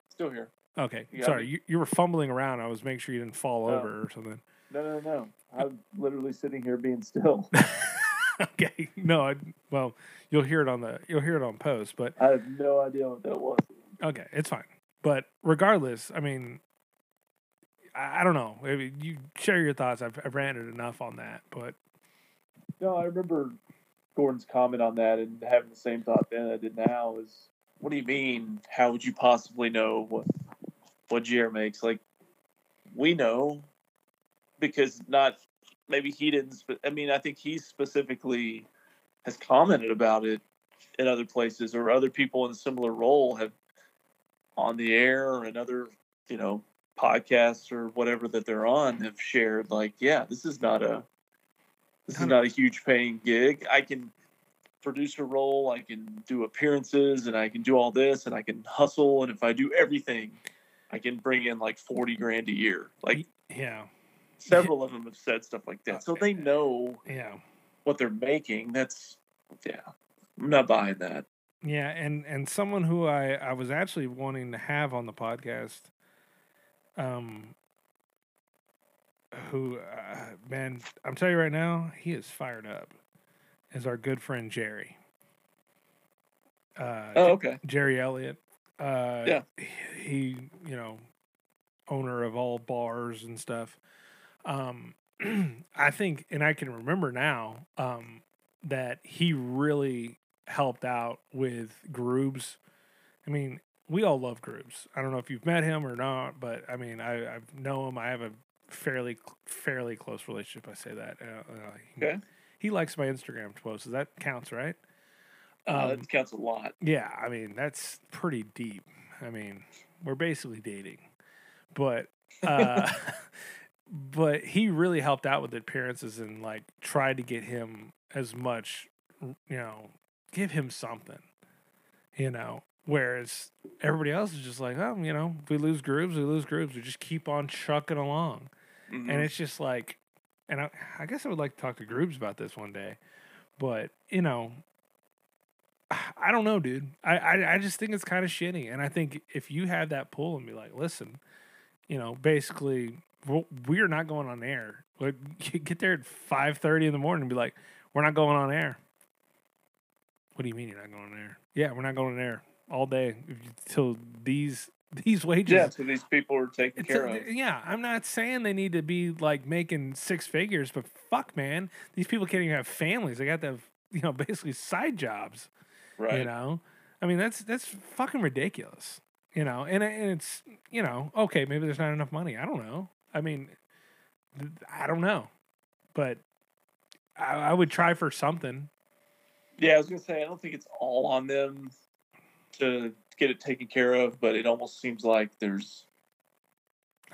Still here. Okay. Sorry, you were fumbling around. I was making sure you didn't fall over or something. No. I'm literally sitting here being still. Okay. No. Well, you'll hear it on post, but I have no idea what that was. Okay, it's fine. But regardless, I mean, I don't know. I mean, you share your thoughts. I've ranted enough on that, but no, I remember Gordon's comment on that and having the same thought then I did now is, what do you mean? How would you possibly know what Jair makes? Like, we know because not maybe he didn't. I mean, I think he specifically has commented about it in other places, or other people in a similar role have on the air or another, you know, podcasts or whatever that they're on have shared. Like, yeah, this is not a huge paying gig. I can produce a role, I can do appearances, and I can do all this, and I can hustle, and if I do everything, I can bring in like $40,000 a year. Like, yeah, several of them have said stuff like that, so they know what they're making. That's I'm not buying that. Yeah, and someone who I was actually wanting to have on the podcast, who, man, I'm telling you right now, he is fired up, is our good friend Jerry. Okay. Jerry Elliott. Yeah. He, you know, owner of all bars and stuff. I think, and I can remember now, that he really helped out with Groobs. I mean, we all love Groobs. I don't know if you've met him or not, but I mean, I know him. I have a fairly close relationship. I say that. Okay. He likes my Instagram posts. So that counts, right? That counts a lot. Yeah, I mean, that's pretty deep. I mean, we're basically dating, but but he really helped out with appearances and like tried to get him as much, you know, give him something, you know, whereas everybody else is just like, oh, you know, if we lose Grooves, we just keep on chucking along. Mm-hmm. And it's just like, and I guess I would like to talk to Grooves about this one day, but you know, I don't know, dude. I just think it's kind of shitty. And I think if you have that pull and be like, listen, you know, basically we're not going on air. Like, get there at 5:30 in the morning and be like, we're not going on air. What do you mean you're not going there? Yeah, we're not going there all day till these wages. Yeah, so these people are taken care of. Yeah, I'm not saying they need to be like making six figures, but fuck, man, these people can't even have families. They got to have, you know, basically side jobs. Right. You know, I mean that's fucking ridiculous. You know, and it's, you know, okay, maybe there's not enough money. I don't know. I mean, I don't know, but I would try for something. Yeah, I was going to say, I don't think it's all on them to get it taken care of, but it almost seems like there's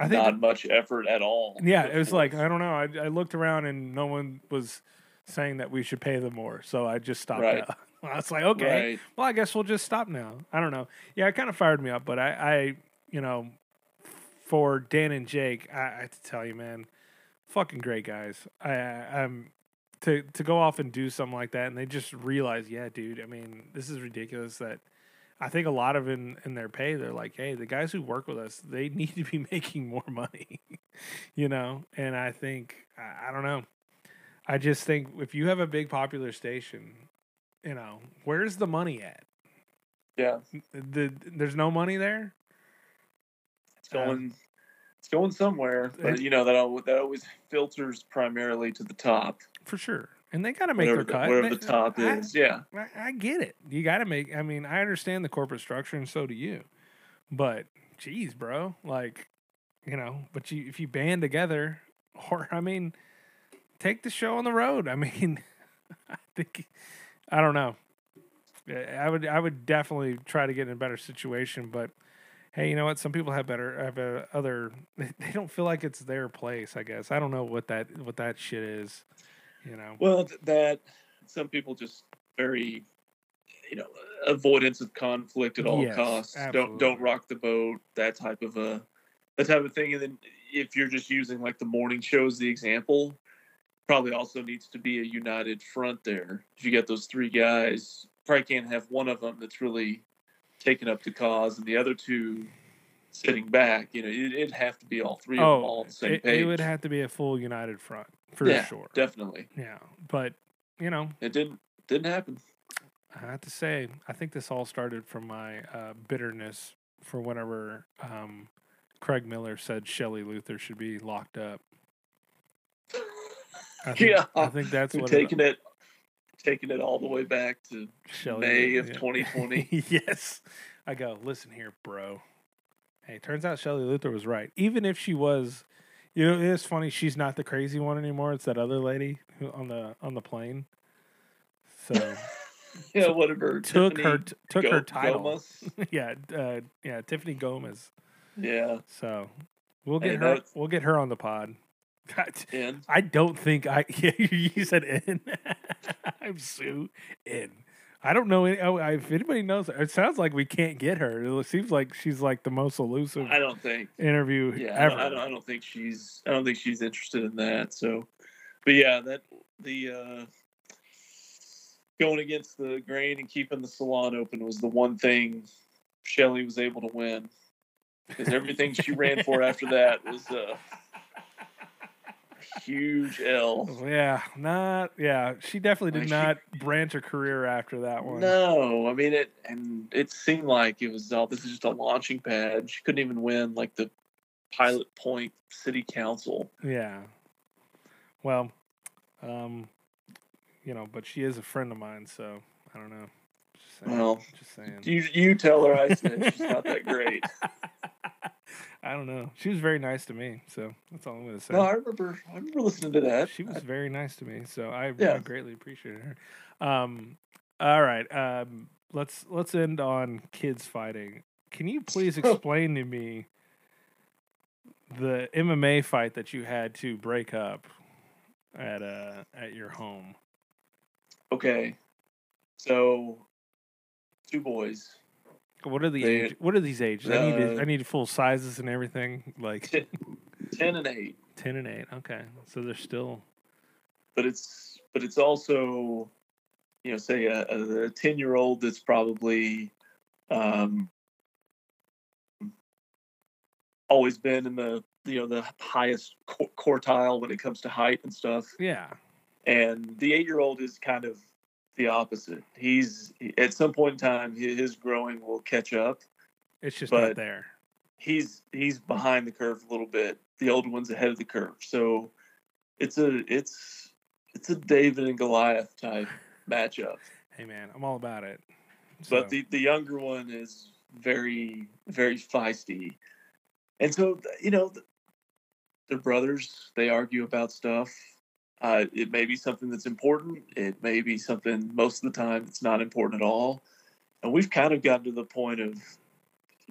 not much effort at all. Yeah, it was like, I don't know. I looked around and no one was saying that we should pay them more, so I just stopped. Right. I was like, okay, right. Well, I guess we'll just stop now. I don't know. Yeah, it kind of fired me up, but I you know, for Dan and Jake, I have to tell you, man, fucking great guys. I'm... To go off and do something like that, and they just realize, yeah, dude, I mean, this is ridiculous that I think a lot of in their pay, they're like, hey, the guys who work with us, they need to be making more money, you know? And I think, I don't know. I just think if you have a big popular station, you know, where's the money at? Yeah. There's no money there? It's going somewhere, but, you know, that always filters primarily to the top. For sure. And they got to make their cut. Wherever the top is, yeah. I get it. You got to make, I mean, I understand the corporate structure and so do you. But, geez, bro. Like, you know, but if you band together or, I mean, take the show on the road. I mean, I think I don't know. I would definitely try to get in a better situation, but hey, you know what? Some people have they don't feel like it's their place, I guess. I don't know what that shit is, you know. Well, that some people just very, you know, avoidance of conflict at all costs. Absolutely. Don't rock the boat, that type of thing. And then if you're just using like the morning show as the example, probably also needs to be a united front there. If you got those three guys, probably can't have one of them that's really taking up the cause and the other two sitting back. You know, it'd have to be all three of them all on the same page. It would have to be a full united front for sure. Definitely. Yeah. But you know, it didn't happen. I have to say, I think this all started from my bitterness for whenever Craig Miller said Shelley Luther should be locked up. I think that's what taking it all the way back to Shelley May of 2020. Yes. I go, listen here, bro. Hey, turns out Shelley Luther was right. Even if she was, you know, it's funny. She's not the crazy one anymore. It's that other lady who on the plane. So yeah, whatever. Took her title. Yeah, Tiffany Gomez. Yeah. So we'll get her. We'll get her on the pod. God, in. I don't think I. Yeah, you said in. I'm Sue in. I don't know if anybody knows. It sounds like we can't get her. It seems like she's like the most elusive. I don't think interview. Yeah, ever. I don't think she's interested in that. So, but yeah, that the going against the grain and keeping the salon open was the one thing Shelley was able to win, because everything she ran for after that was huge L. She definitely did not branch her career after that one. No, I mean it seemed like it was all this is just a launching pad. She couldn't even win like the Pilot Point City Council. Yeah. Well, you know, but she is a friend of mine, so I don't know. Just saying. You tell her I said she's not that great. I don't know. She was very nice to me, so that's all I'm going to say. No, I remember listening to that. She was very nice to me, so I greatly appreciated her. All right, let's end on kids fighting. Can you please explain to me the MMA fight that you had to break up at your home? Okay, so two boys. What are what are these ages? I need full sizes and everything. Like 10 and 8. 10 and 8. Okay, so they're still. But it's also, you know, say a 10-year-old that's probably always been in the the highest quartile when it comes to height and stuff. Yeah, and the 8-year-old is kind of the opposite. He's at some point in time his growing will catch up. It's just not there. He's behind the curve a little bit. The older one's ahead of the curve. So it's a David and Goliath type matchup. Hey man, I'm all about it. So. But the younger one is very, very feisty. And so, you know, they're brothers. They argue about stuff. It may be something that's important. It may be something most of the time it's not important at all. And we've kind of gotten to the point of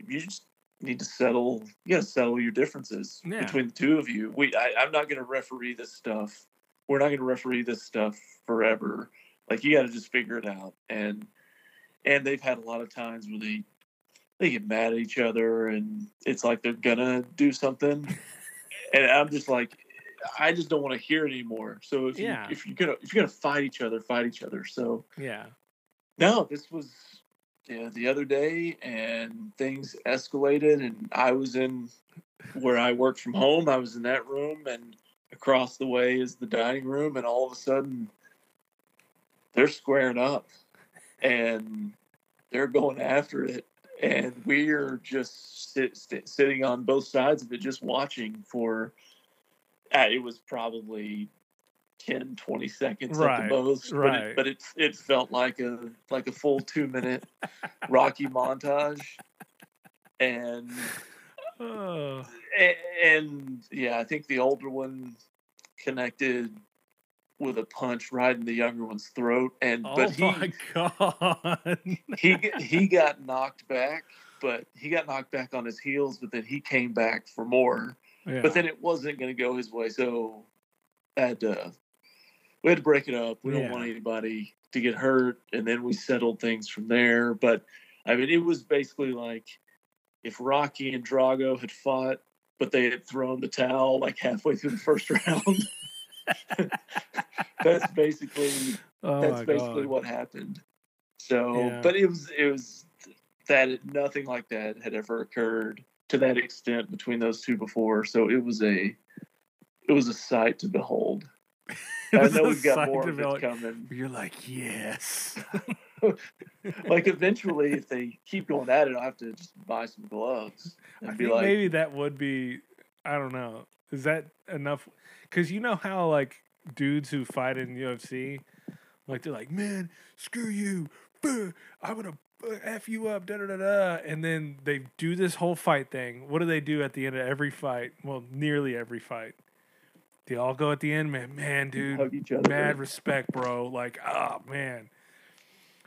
you just need to settle. You got to settle your differences between the two of you. I'm not going to referee this stuff. We're not going to referee this stuff forever. Like you got to just figure it out. And they've had a lot of times where they get mad at each other, and it's like they're gonna do something. And I'm just like, I just don't want to hear it anymore. So if you're gonna fight each other, fight each other. So yeah, no, this was the other day, and things escalated, and I was in where I worked from home. I was in that room, and across the way is the dining room, and all of a sudden they're squaring up, and they're going after it, and we're just sitting on both sides of it, just watching for. It was probably 10, 20 seconds at the most, right. But it felt like a full 2-minute Rocky montage, and I think the older one connected with a punch right in the younger one's throat. And he got knocked back, but he got knocked back on his heels, but then he came back for more. Yeah. But then it wasn't going to go his way, so we had to break it up. We don't want anybody to get hurt, and then we settled things from there. But I mean, it was basically like if Rocky and Drago had fought, but they had thrown the towel like halfway through the first round. That's basically what happened. So, but it was that nothing like that had ever occurred to that extent between those two before. So it was a sight to behold. I know we've got more of it coming. You're like, yes. Like eventually, if they keep going at it, I'll have to just buy some gloves. And I think like, maybe that would be, I don't know. Is that enough? Because you know how like dudes who fight in UFC, like they're like, man, screw you. I'm going to F you up, da-da-da-da. And then they do this whole fight thing. What do they do at the end of every fight? Well, nearly every fight. They all go at the end, man, dude, hug each other, mad respect, bro. Like, oh, man.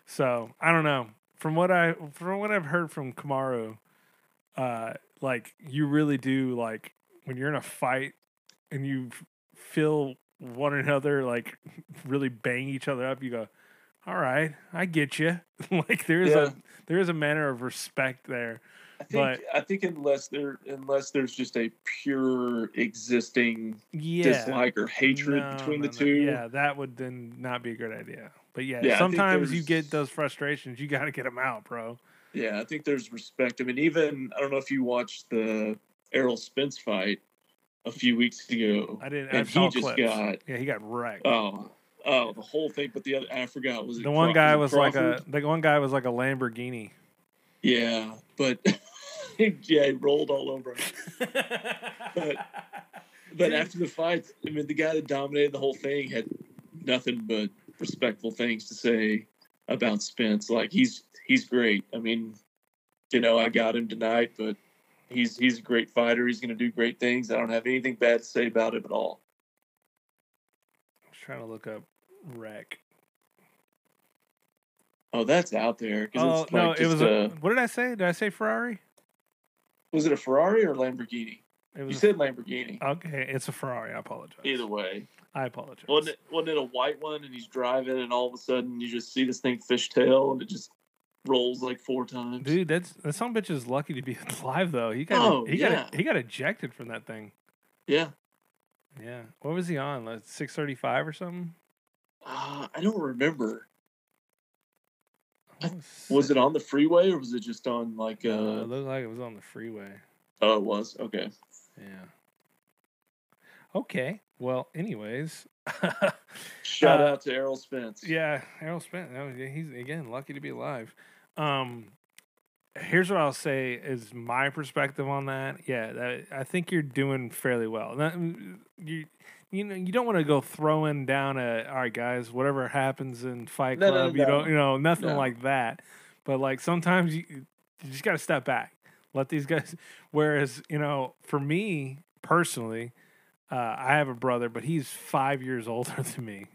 So, I don't know. From what I've heard from Kamaru, like, you really do, like, when you're in a fight and you feel one another, like, really bang each other up, you go, all right, I get you. Like, there is a manner of respect there. I think unless there's just a pure existing dislike or hatred between the two. Yeah, that would then not be a good idea. But sometimes you get those frustrations. You got to get them out, bro. Yeah, I think there's respect. I mean, even I don't know if you watched the Errol Spence fight a few weeks ago. I didn't. And he just got wrecked. Oh, the whole thing. But the other, I forgot. Was it the one guy was like a Lamborghini. Yeah, but he rolled all over him. But after the fight, I mean, the guy that dominated the whole thing had nothing but respectful things to say about Spence. Like he's great. I mean, you know, I got him tonight, but he's a great fighter. He's going to do great things. I don't have anything bad to say about him at all. I'm trying to look up wreck. Oh, that's out there. Oh, it's like no, it was a... What did I say? Did I say Ferrari? Was it a Ferrari or Lamborghini? You said Lamborghini. Okay, it's a Ferrari. I apologize. Either way. I apologize. Wasn't it a white one, and he's driving, and all of a sudden you just see this thing fishtail, and it just rolls like four times? Dude, that son of a bitch is lucky to be alive, though. He got ejected from that thing. Yeah. Yeah. What was he on? Like 635 or something? I don't remember. Was it on the freeway or was it just on like it looked like it was on the freeway. Oh, it was? Okay. Yeah. Okay. Well, anyways. Shout out to Errol Spence. Yeah, Errol Spence. He's, again, lucky to be alive. Here's what I'll say is my perspective on that. Yeah, I think you're doing fairly well. You don't want to go throwing down all right, guys, whatever happens in Fight Club, nothing like that. But like sometimes you just got to step back, let these guys. Whereas for me personally, I have a brother, but he's 5 years older than me,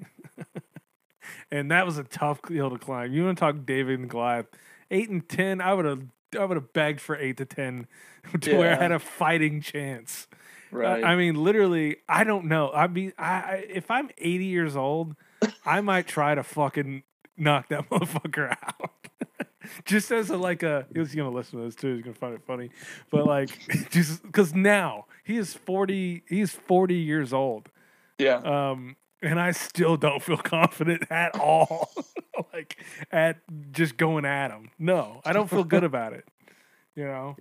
and that was a tough hill to climb. You want to talk David and Goliath? 8 and 10, I would have begged for 8 to 10 where I had a fighting chance. Right. I mean, literally, I don't know. I mean, if I'm 80 years old, I might try to fucking knock that motherfucker out. Just as he's going to listen to this too. He's going to find it funny. But like, just because now he's 40 years old. Yeah. And I still don't feel confident at all. Like at just going at him. No, I don't feel good about it. Yeah.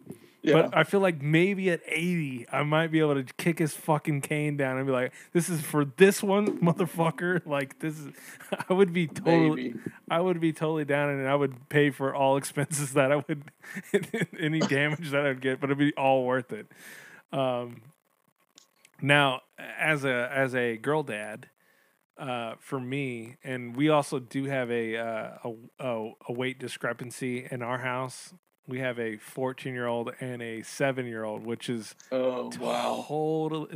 But I feel like maybe at 80, I might be able to kick his fucking cane down and be like, "This is for this one, motherfucker!" Like this is, I would be totally down, and I would pay for all expenses that I would, any damage that I'd get, but it'd be all worth it. Now, as a girl dad, for me, and we also do have a weight discrepancy in our house. We have a 14-year-old and a 7-year-old, which is 14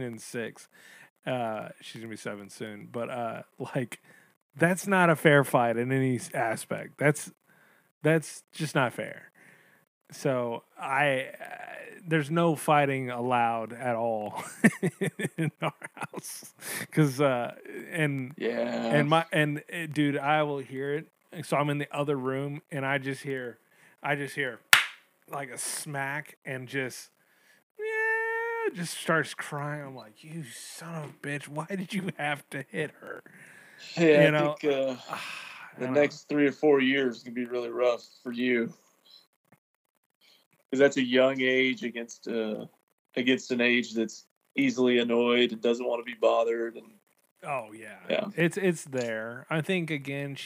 and 6. She's gonna be seven soon, but like, that's not a fair fight in any aspect. That's just not fair. So there's no fighting allowed at all in our house, because dude, I will hear it. So I'm in the other room, and I just hear like a smack, and just starts crying. I'm like, you son of a bitch! Why did you have to hit her? Yeah, I think the next 3 or 4 years can be really rough for you. Because that's a young age against an age that's easily annoyed and doesn't want to be bothered. And yeah, it's there. I think again,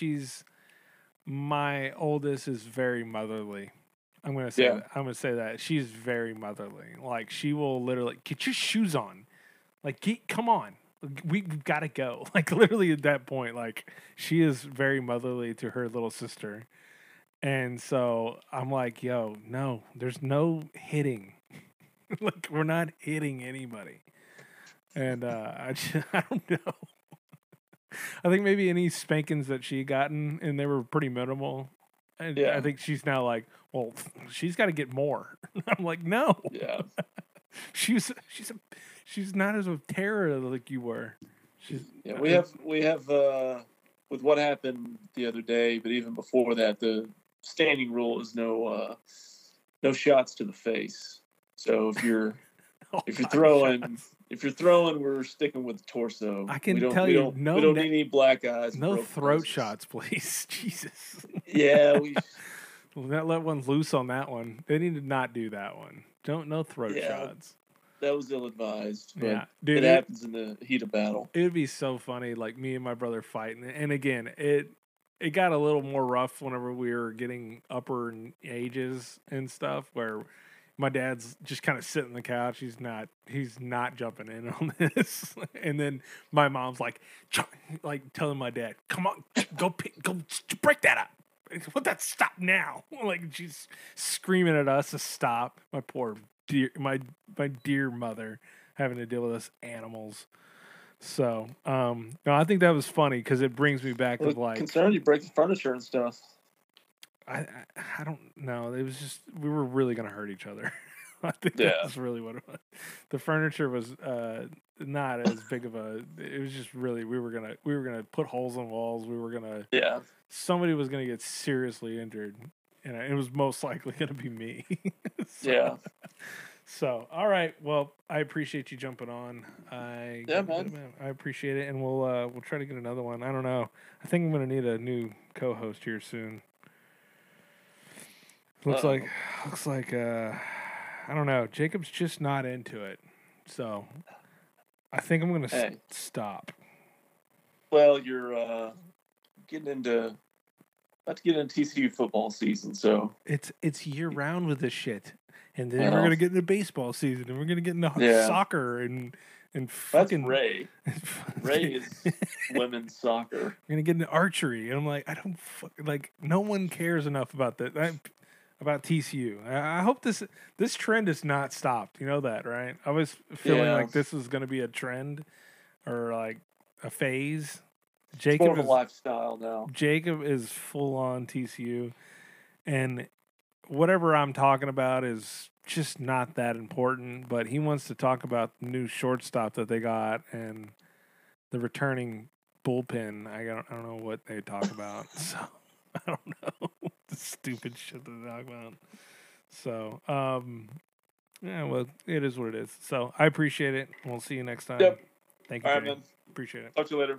my oldest is very motherly. I'm gonna say that. I'm gonna say that she's very motherly. Like, she will literally get your shoes on. Like, come on, we've got to go. Like, literally at that point, like, she is very motherly to her little sister. And so I'm like, yo, no, there's no hitting. Like, we're not hitting anybody. And I don't know. I think maybe any spankings that she gotten, and they were pretty minimal. And I think she's now like, well, she's got to get more. I'm like, no. Yeah. She's not as a terror like you were. We have with what happened the other day, but even before that, the standing rule is no shots to the face. So if you're if you're throwing, we're sticking with the torso. I can tell you, we don't need any black eyes. No throat shots, please. Jesus. Yeah, we'll not let one loose on that one. They need to not do that one. No throat shots. That was ill-advised, but dude, it happens in the heat of battle. It would be so funny, like me and my brother fighting. And again, it got a little more rough whenever we were getting upper ages and stuff, where my dad's just kind of sitting on the couch. He's not jumping in on this. And then my mom's like telling my dad, "Come on, go break that up. What that stop now?" Like, she's screaming at us to stop. My poor dear mother having to deal with us animals. So no, I think that was funny because it brings me back to like concerned you break the furniture and stuff. I don't know. It was just, we were really going to hurt each other. I think that's really what it was. The furniture was not as big of a, it was just really, we were going to put holes in walls. We were going to, somebody was going to get seriously injured, and it was most likely going to be me. So, all right. Well, I appreciate you jumping on. I appreciate it. And we'll try to get another one. I don't know. I think I'm going to need a new co-host here soon. Looks like I don't know. Jacob's just not into it, so I think I'm gonna stop. Well, you're about to get into TCU football season, so it's year round with this shit, and then we're gonna get into baseball season, and we're gonna get into soccer and fucking Ray is women's soccer. We're gonna get into archery, and I'm like, I don't like. No one cares enough about that. About TCU. I hope this trend is not stopped. You know that, right? I was feeling like this was going to be a trend or like a phase. Jacob, it's more of a lifestyle now. Jacob is full on TCU, and whatever I'm talking about is just not that important, but he wants to talk about the new shortstop that they got and the returning bullpen. I don't know what they talk about, so I don't know. The stupid shit that they talk about. So, well, it is what it is. So, I appreciate it. We'll see you next time. Yep. Thank you. All right, man. Appreciate it. Talk to you later.